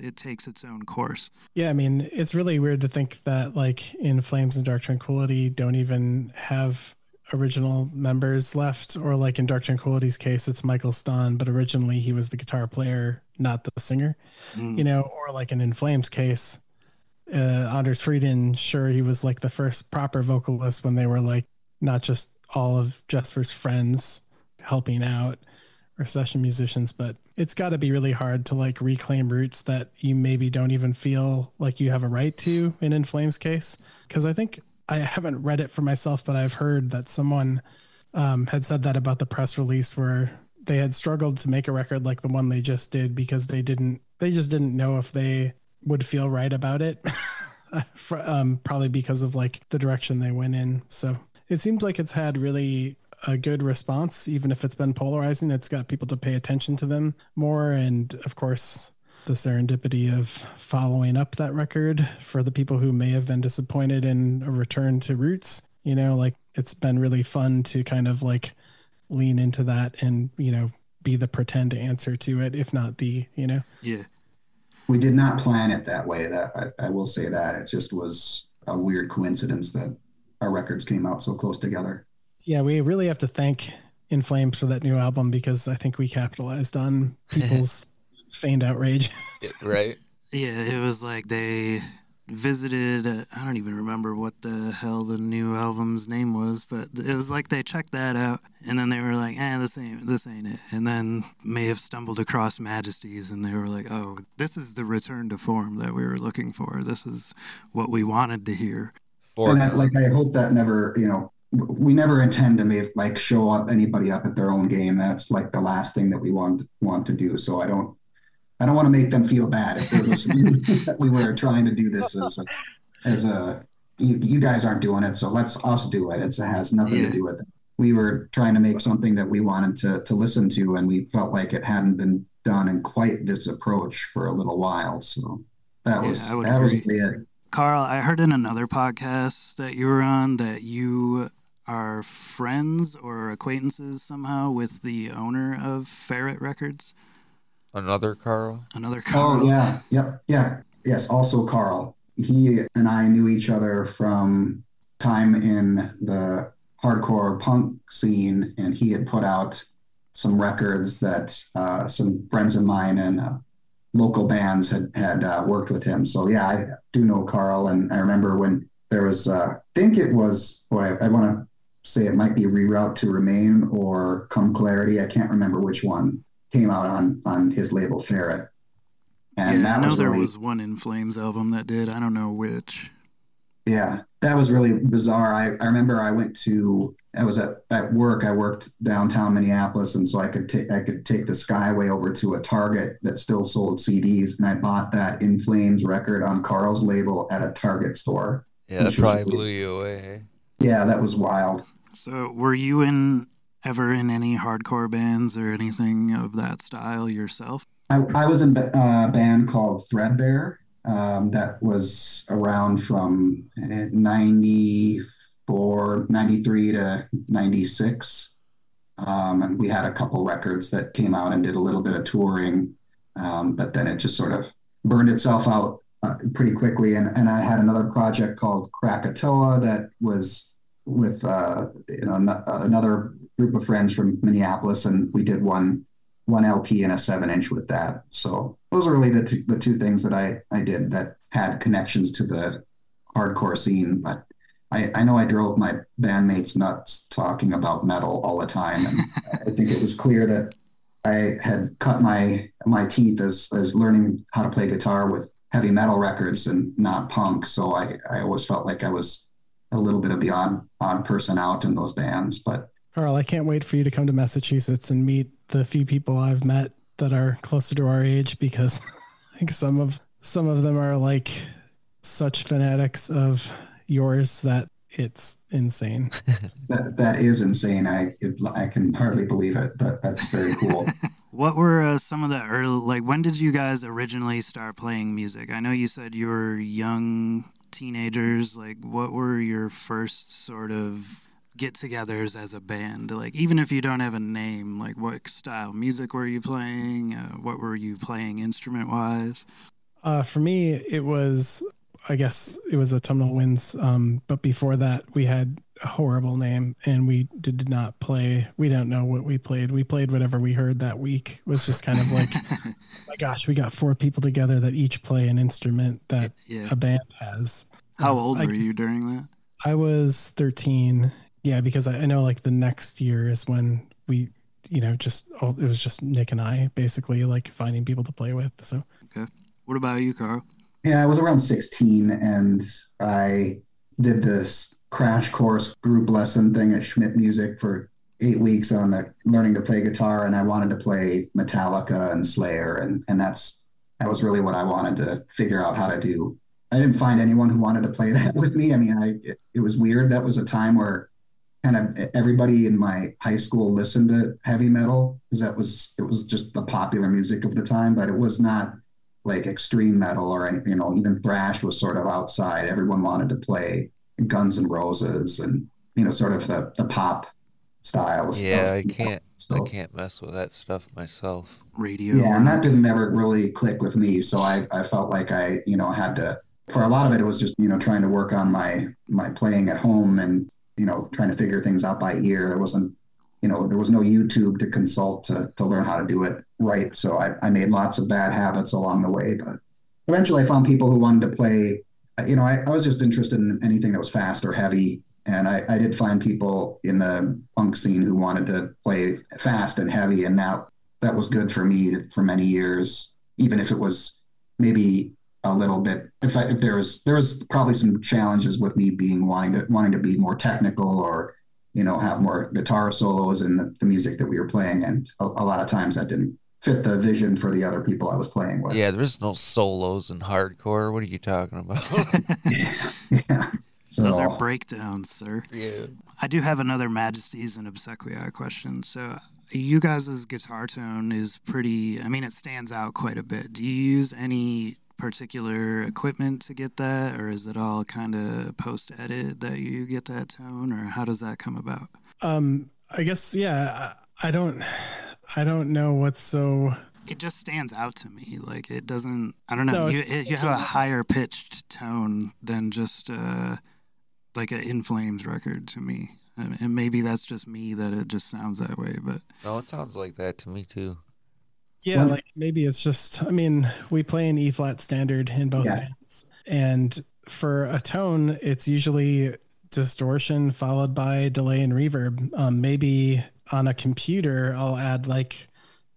it takes its own course. Yeah, I mean, it's really weird to think that like In Flames and Dark Tranquillity don't even have original members left, or like in Dark Tranquillity's case, it's Michael Stahn, but originally he was the guitar player, not the singer, you know, or like in Flames case, Anders Frieden, sure, he was like the first proper vocalist when they were like not just all of Jesper's friends helping out or session musicians, but it's got to be really hard to like reclaim roots that you maybe don't even feel like you have a right to in Flames case. Because I think, I haven't read it for myself, but I've heard that someone had said that about the press release, where they had struggled to make a record like the one they just did because they just didn't know if they would feel right about it, probably because of like the direction they went in. So it seems like it's had really a good response, even if it's been polarizing. It's got people to pay attention to them more. And of course, the serendipity of following up that record for the people who may have been disappointed in a return to roots, you know, like it's been really fun to kind of like lean into that and, you know, be the pretend answer to it, if not the, you know. Yeah. We did not plan it that way. That I will say that it just was a weird coincidence that our records came out so close together. Yeah, we really have to thank In Flames for that new album, because I think we capitalized on people's feigned outrage. Right? Yeah, it was like they visited, I don't even remember what the hell the new album's name was, but it was like they checked that out and then they were like, this ain't it. And then may have stumbled across Majesties and they were like, oh, this is the return to form that we were looking for. This is what we wanted to hear. And I hope that never, you know, we never intend to make like show up anybody up at their own game. That's like the last thing that we want to do. So I don't want to make them feel bad if they're listening that we were trying to do this as a you guys aren't doing it, so let's us do it. It has nothing to do with it. We were trying to make something that we wanted to listen to, and we felt like it hadn't been done in quite this approach for a little while. So that was it. Carl, I heard in another podcast that you were on that you are friends or acquaintances somehow with the owner of Ferret Records. Another Carl. Oh, yeah. Yep. Yeah. Yes. Also Carl. He and I knew each other from time in the hardcore punk scene, and he had put out some records that some friends of mine and local bands had worked with him. So, yeah, I do know Carl. And I remember when there was, I want to say it might be Reroute to Remain or Come Clarity. I can't remember which one. Came out on his label Ferret, and that was there was one In Flames album that did. I don't know which. Yeah, that was really bizarre. I remember I was at work. I worked downtown Minneapolis, and so I could take the Skyway over to a Target that still sold CDs, and I bought that In Flames record on Carl's label at a Target store. Yeah, that probably blew you away. Yeah, that was wild. So, were you ever in any hardcore bands or anything of that style yourself? I was in a band called Threadbare that was around from 94, 93 to 96. And we had a couple records that came out and did a little bit of touring, but then it just sort of burned itself out pretty quickly. And I had another project called Krakatoa that was with another group of friends from Minneapolis, and we did one LP and a 7-inch with that. So those are really the two things that I did that had connections to the hardcore scene. But I know I drove my bandmates nuts talking about metal all the time, and I think it was clear that I had cut my teeth as learning how to play guitar with heavy metal records and not punk. So I always felt like I was a little bit of the odd person out in those bands, but. Carl, I can't wait for you to come to Massachusetts and meet the few people I've met that are closer to our age, because I think some of them are like such fanatics of yours that it's insane. That is insane. I can hardly believe it, but that's very cool. What were some of the early, like, when did you guys originally start playing music? I know you said you were young teenagers. Like, what were your first sort of get-togethers as a band, like even if you don't have a name, like what style music were you playing? What were you playing instrument-wise? For me, it was Autumnal Winds, but before that, we had a horrible name, and we did not play. We don't know what we played. We played whatever we heard that week. It was just kind of like, oh my gosh, we got four people together that each play an instrument that a band has. How old were you during that? I was 13. Yeah, because I know like the next year is when we, you know, it was just Nick and I basically like finding people to play with. So, okay. What about you, Carl? Yeah, I was around 16 and I did this crash course group lesson thing at Schmidt Music for 8 weeks on the learning to play guitar. And I wanted to play Metallica and Slayer. And that was really what I wanted to figure out how to do. I didn't find anyone who wanted to play that with me. I mean, it was weird. That was a time where kind of everybody in my high school listened to heavy metal because it was just the popular music of the time, but it was not like extreme metal or anything, you know, even thrash was sort of outside. Everyone wanted to play Guns N' Roses and, you know, sort of the pop styles. Yeah, I can't mess with that stuff myself. Radio. Yeah, and that didn't ever really click with me. So I felt like I, you know, had to, for a lot of it, it was just, you know, trying to work on my playing at home and, you know, trying to figure things out by ear. There wasn't, you know, there was no YouTube to consult to learn how to do it right. So I made lots of bad habits along the way, but eventually I found people who wanted to play, you know, I was just interested in anything that was fast or heavy. And I did find people in the punk scene who wanted to play fast and heavy. And that was good for me for many years, even if it was maybe a little bit, if there was probably some challenges with me being wanting to be more technical or, you know, have more guitar solos in the music that we were playing. And a lot of times that didn't fit the vision for the other people I was playing with. Yeah, there's no solos in hardcore. What are you talking about? Yeah. So, those are breakdowns, sir. Yeah. I do have another Majesties and Obsequiae question. So you guys' guitar tone is pretty, I mean, it stands out quite a bit. Do you use any particular equipment to get that, or is it all kind of post-edit that you get that tone, or how does that come about? I guess, yeah, I don't know what's so... It just stands out to me. Like, it doesn't... I don't know. No, you have a higher pitched tone than just like an In Flames record to me. And maybe that's just me that it just sounds that way, but... No, it sounds like that to me, too. Yeah, like, maybe it's just... I mean, we play an E-flat standard in both bands. And for a tone, it's usually distortion followed by delay and reverb. Maybe on a computer, I'll add, like...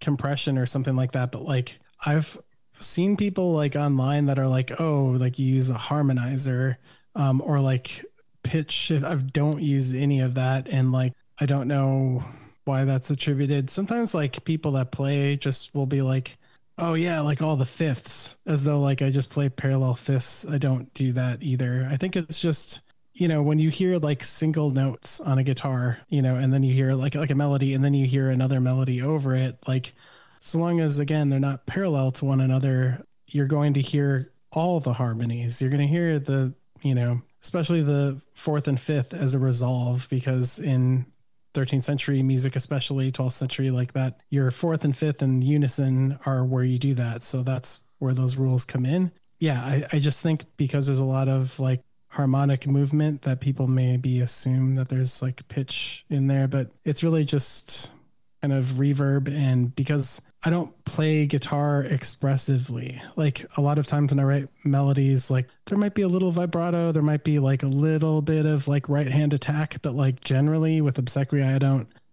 compression or something like that, but like I've seen people like online that are like, oh, like you use a harmonizer or like pitch shift. I don't use any of that, and like I don't know why that's attributed. Sometimes like people that play just will be like, oh yeah, like all the fifths, as though like I just play parallel fifths. I don't do that either. I think it's just, you know, when you hear like single notes on a guitar, you know, and then you hear like a melody and then you hear another melody over it, like so long as, again, they're not parallel to one another, you're going to hear all the harmonies. You're going to hear the, you know, especially the fourth and fifth as a resolve, because in 13th century music, especially 12th century like that, your fourth and fifth in unison are where you do that. So that's where those rules come in. Yeah, I just think because there's a lot of like harmonic movement that people maybe assume that there's like pitch in there, but it's really just kind of reverb. And because I don't play guitar expressively, like a lot of times when I write melodies, like there might be a little vibrato, there might be like a little bit of like right hand attack, but like generally with Obsequiae,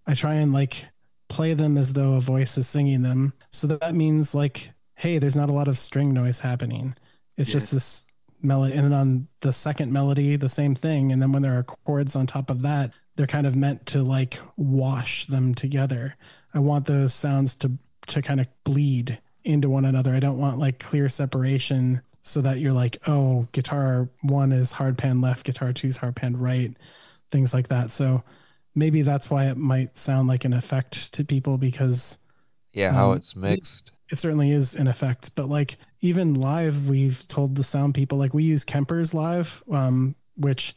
I try and like play them as though a voice is singing them. So that means like, hey, there's not a lot of string noise happening. It's just this melody, and then on the second melody the same thing, and then when there are chords on top of that, they're kind of meant to like wash them together. I want those sounds to kind of bleed into one another. I don't want like clear separation so that you're like, oh, guitar one is hard pan left, guitar two is hard pan right, things like that. So maybe that's why it might sound like an effect to people, because how it's mixed. It certainly is an effect, but like even live, we've told the sound people, like we use Kempers live, which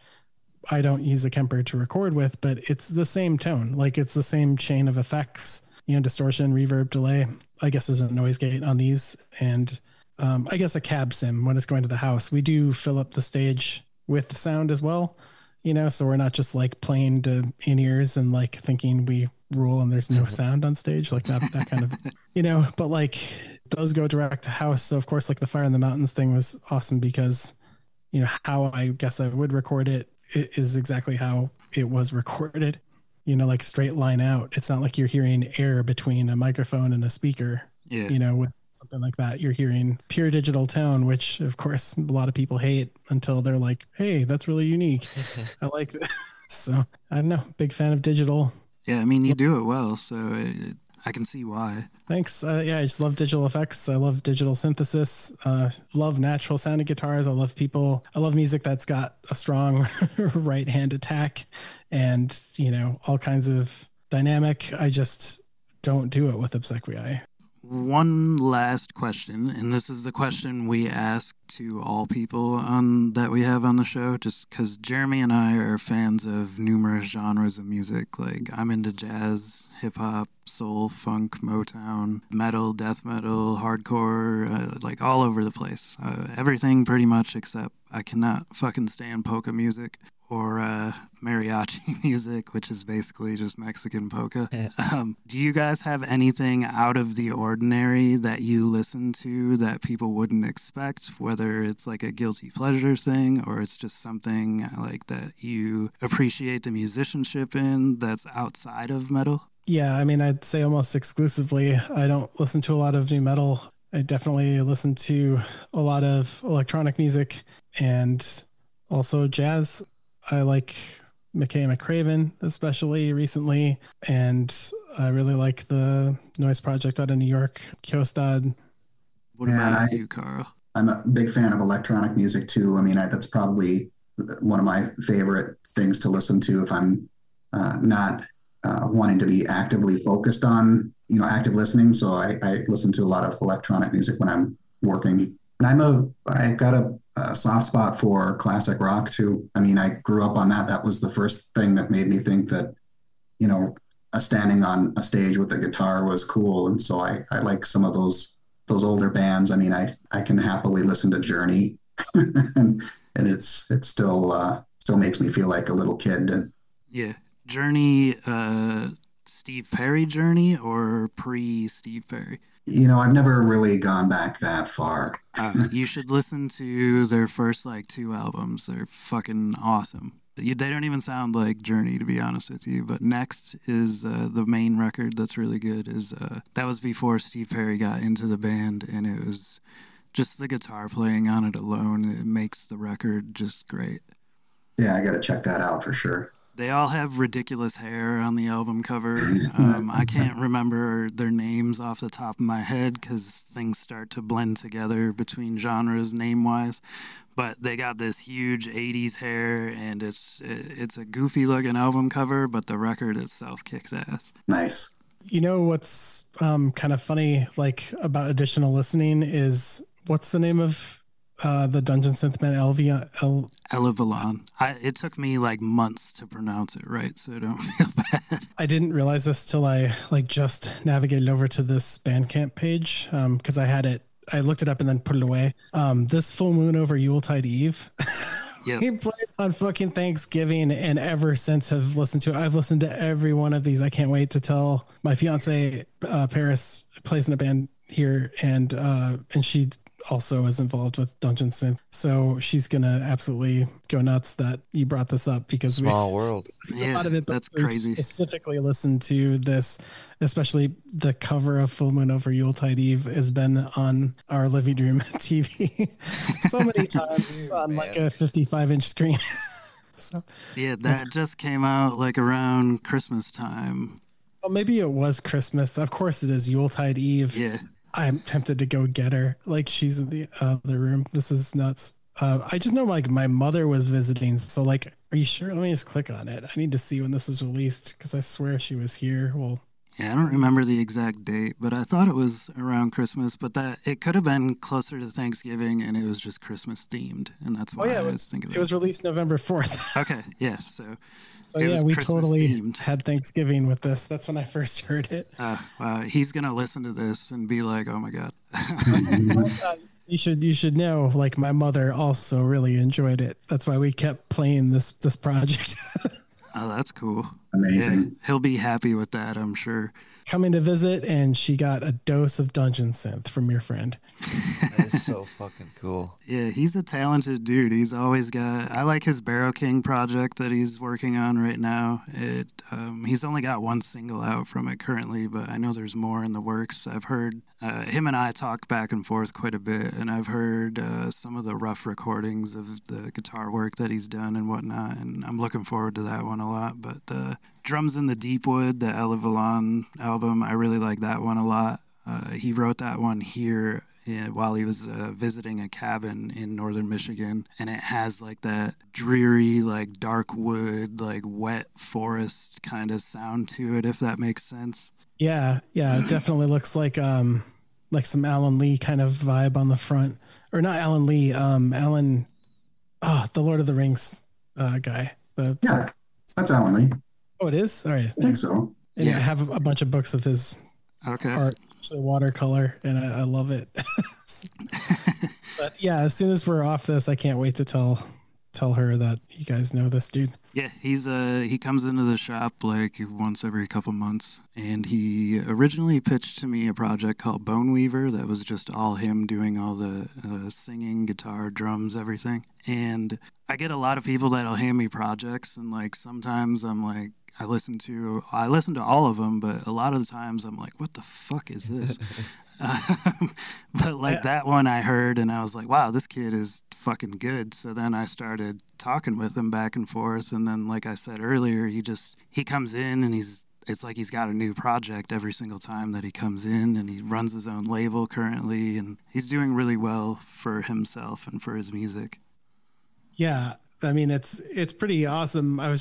I don't use a Kemper to record with, but it's the same tone. Like it's the same chain of effects, you know, distortion, reverb, delay. I guess there's a noise gate on these. And I guess a cab sim when it's going to the house, we do fill up the stage with the sound as well, you know, so we're not just like playing to in-ears and like thinking we rule and there's no sound on stage, like not that kind of, you know, but like those go direct to house. So of course, like the Fire in the Mountains thing was awesome because, you know, how I guess I would record it is exactly how it was recorded, you know, like straight line out. It's not like you're hearing air between a microphone and a speaker, you know, with something like that. You're hearing pure digital tone, which of course a lot of people hate until they're like, hey, that's really unique. I like that. So I don't know, big fan of digital. Yeah, I mean, you do it well, so I can see why. Thanks. Yeah, I just love digital effects. I love digital synthesis. Love natural sounding guitars. I love people. I love music that's got a strong right hand attack and, you know, all kinds of dynamic. I just don't do it with Obsequiae. One last question, and this is the question we ask to all people that we have on the show, just because Jeremy and I are fans of numerous genres of music. Like, I'm into jazz, hip-hop, soul, funk, Motown, metal, death metal, hardcore, like all over the place. Everything pretty much, except I cannot fucking stand polka music. Or mariachi music, which is basically just Mexican polka. Do you guys have anything out of the ordinary that you listen to that people wouldn't expect, whether it's like a guilty pleasure thing or it's just something like that you appreciate the musicianship in that's outside of metal? Yeah, I mean, I'd say almost exclusively. I don't listen to a lot of new metal. I definitely listen to a lot of electronic music and also jazz. I like McKay McCraven, especially recently, and I really like the Noise Project out of New York, Kjostad. What about you, Carl? I'm a big fan of electronic music, too. I mean, that's probably one of my favorite things to listen to if I'm not wanting to be actively focused on, you know, active listening. So I listen to a lot of electronic music when I'm working. And I've got a soft spot for classic rock too. I mean, I grew up on that. That was the first thing that made me think that, you know, standing on a stage with a guitar was cool. And so I like some of those older bands. I mean, I can happily listen to Journey and it still makes me feel like a little kid. Yeah. Journey, Steve Perry Journey or pre-Steve Perry? You know, I've never really gone back that far. You should listen to their first, like, 2 albums. They're fucking awesome. They don't even sound like Journey, to be honest with you. But Next is the main record that's really good. That was before Steve Perry got into the band, and it was just the guitar playing on it alone. It makes the record just great. Yeah, I got to check that out for sure. They all have ridiculous hair on the album cover. I can't remember their names off the top of my head because things start to blend together between genres name-wise. But they got this huge 80s hair, and it's a goofy-looking album cover, but the record itself kicks ass. Nice. You know what's kind of funny like about additional listening is, what's the name of... the Dungeon Synthman Elyvilon. It took me like months to pronounce it right, so don't feel bad. I didn't realize this till I just navigated over to this Bandcamp page because I had it. I looked it up and then put it away. This full moon over Yuletide Eve. Yep. He played on fucking Thanksgiving, and ever since I've listened to every one of these. I can't wait to tell my fiance Paris plays in a band here, and she also is involved with Dungeon Synth, so she's gonna absolutely go nuts that you brought this up because small world. Yeah, a lot of it, but that's crazy. Specifically, listen to this, especially the cover of Full Moon Over Yuletide Eve has been on our living room TV so many times on like a 55-inch screen. So yeah, that just came out like around Christmas time. Well, maybe it was Christmas. Of course, it is Yuletide Eve. Yeah. I'm tempted to go get her. Like, she's in the other room. This is nuts. I just know, like, my mother was visiting. So, like, are you sure? Let me just click on it. I need to see when this is released because I swear she was here. Well, yeah, I don't remember the exact date, but I thought it was around Christmas. But that it could have been closer to Thanksgiving, and it was just Christmas themed, and that's why I was thinking. It was released November 4th. Okay, yes. So yeah, we Christmas totally themed. Had Thanksgiving with this. That's when I first heard it. Wow, he's gonna listen to this and be like, "Oh my god!" You should know. Like, my mother also really enjoyed it. That's why we kept playing this project. Oh, that's cool. Amazing. Yeah, he'll be happy with that, I'm sure. Coming to visit, and she got a dose of Dungeon Synth from your friend. That is so fucking cool. Yeah, he's a talented dude. He's always got... I like his Barrow King project that he's working on right now. He's only got one single out from it currently, but I know there's more in the works. I've heard Him and I talk back and forth quite a bit, and I've heard some of the rough recordings of the guitar work that he's done and whatnot, and I'm looking forward to that one a lot. But the Drums in the Deep Wood, the Elyvilon album, I really like that one a lot. He wrote that one here while he was visiting a cabin in northern Michigan, and it has like that dreary, like dark wood, like wet forest kind of sound to it, if that makes sense. Yeah, it definitely looks like some Alan Lee kind of vibe on the front, or not Alan Lee, the Lord of the Rings guy. That's Alan Lee. Oh, it is? All right. I think so. And yeah. I have a bunch of books of his art, so watercolor, and I love it. But yeah, as soon as we're off this, I can't wait to tell her that you guys know this dude. Yeah, he's he comes into the shop like once every couple months, and he originally pitched to me a project called Boneweaver that was just all him doing all the singing, guitar, drums, everything. And I get a lot of people that'll hand me projects, and like sometimes I'm like, I listen to all of them, but a lot of the times I'm like, what the fuck is this? But like that one I heard and I was like, wow, this kid is fucking good. So then I started talking with him back and forth, and then like I said earlier, he comes in and it's like he's got a new project every single time that he comes in, and he runs his own label currently, and he's doing really well for himself and for his music. Yeah, I mean, it's pretty awesome. I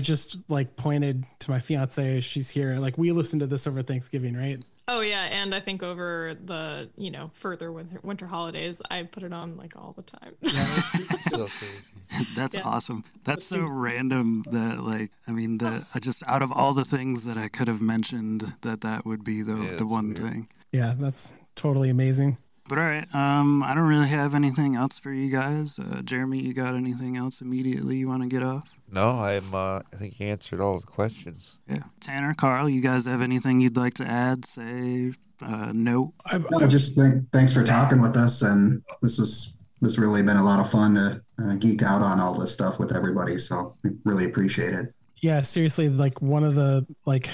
just like pointed to my fiance, she's here, like we listened to this over Thanksgiving, right? Oh yeah, and I think over the further winter holidays, I put it on like all the time. Yeah, it's so crazy. That's awesome. That's so random that like I just out of all the things that I could have mentioned, that would be the one weird thing. Yeah, that's totally amazing. But all right, I don't really have anything else for you guys. Jeremy, you got anything else immediately you want to get off? No, I think you answered all the questions. Yeah. Tanner, Carl, you guys have anything you'd like to add, say, note? I just think thanks for talking with us, and this really been a lot of fun to geek out on all this stuff with everybody, so we really appreciate it. Yeah, seriously, like one of the like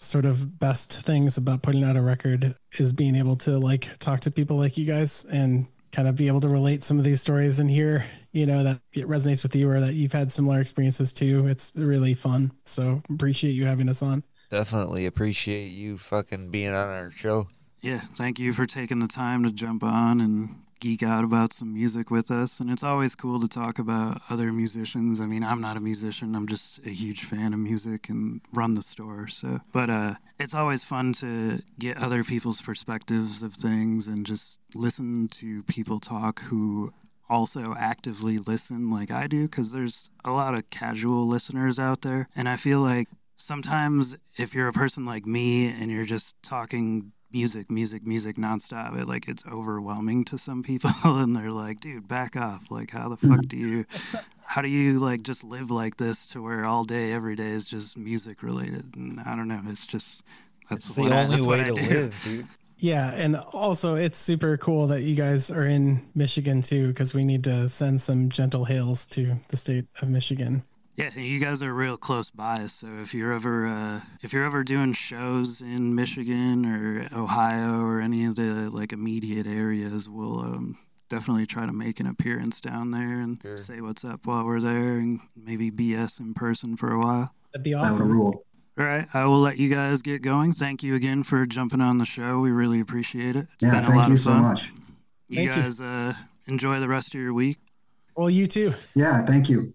sort of best things about putting out a record is being able to like talk to people like you guys and kind of be able to relate some of these stories and hear, that it resonates with you or that you've had similar experiences too. It's really fun. So appreciate you having us on. Definitely appreciate you fucking being on our show. Yeah. Thank you for taking the time to jump on and geek out about some music with us. And it's always cool to talk about other musicians. I mean, I'm not a musician. I'm just a huge fan of music and run the store. So, but it's always fun to get other people's perspectives of things and just listen to people talk who also actively listen like I do, because there's a lot of casual listeners out there. And I feel like sometimes if you're a person like me and you're just talking music nonstop, it's overwhelming to some people, and they're like, dude, back off. Like, how the fuck how do you like just live like this to where all day, every day is just music related? And I don't know. It's just, that's the only way to live, dude. Yeah, and also it's super cool that you guys are in Michigan too, because we need to send some gentle hails to the state of Michigan. Yeah, you guys are real close by, so if you're ever doing shows in Michigan or Ohio or any of the like immediate areas, we'll definitely try to make an appearance down there and say what's up while we're there and maybe BS in person for a while. That'd be awesome. That would rule. All right, I will let you guys get going. Thank you again for jumping on the show. We really appreciate it. It's been a lot of fun. Thank you so much. You guys enjoy the rest of your week. Well, you too. Yeah, thank you.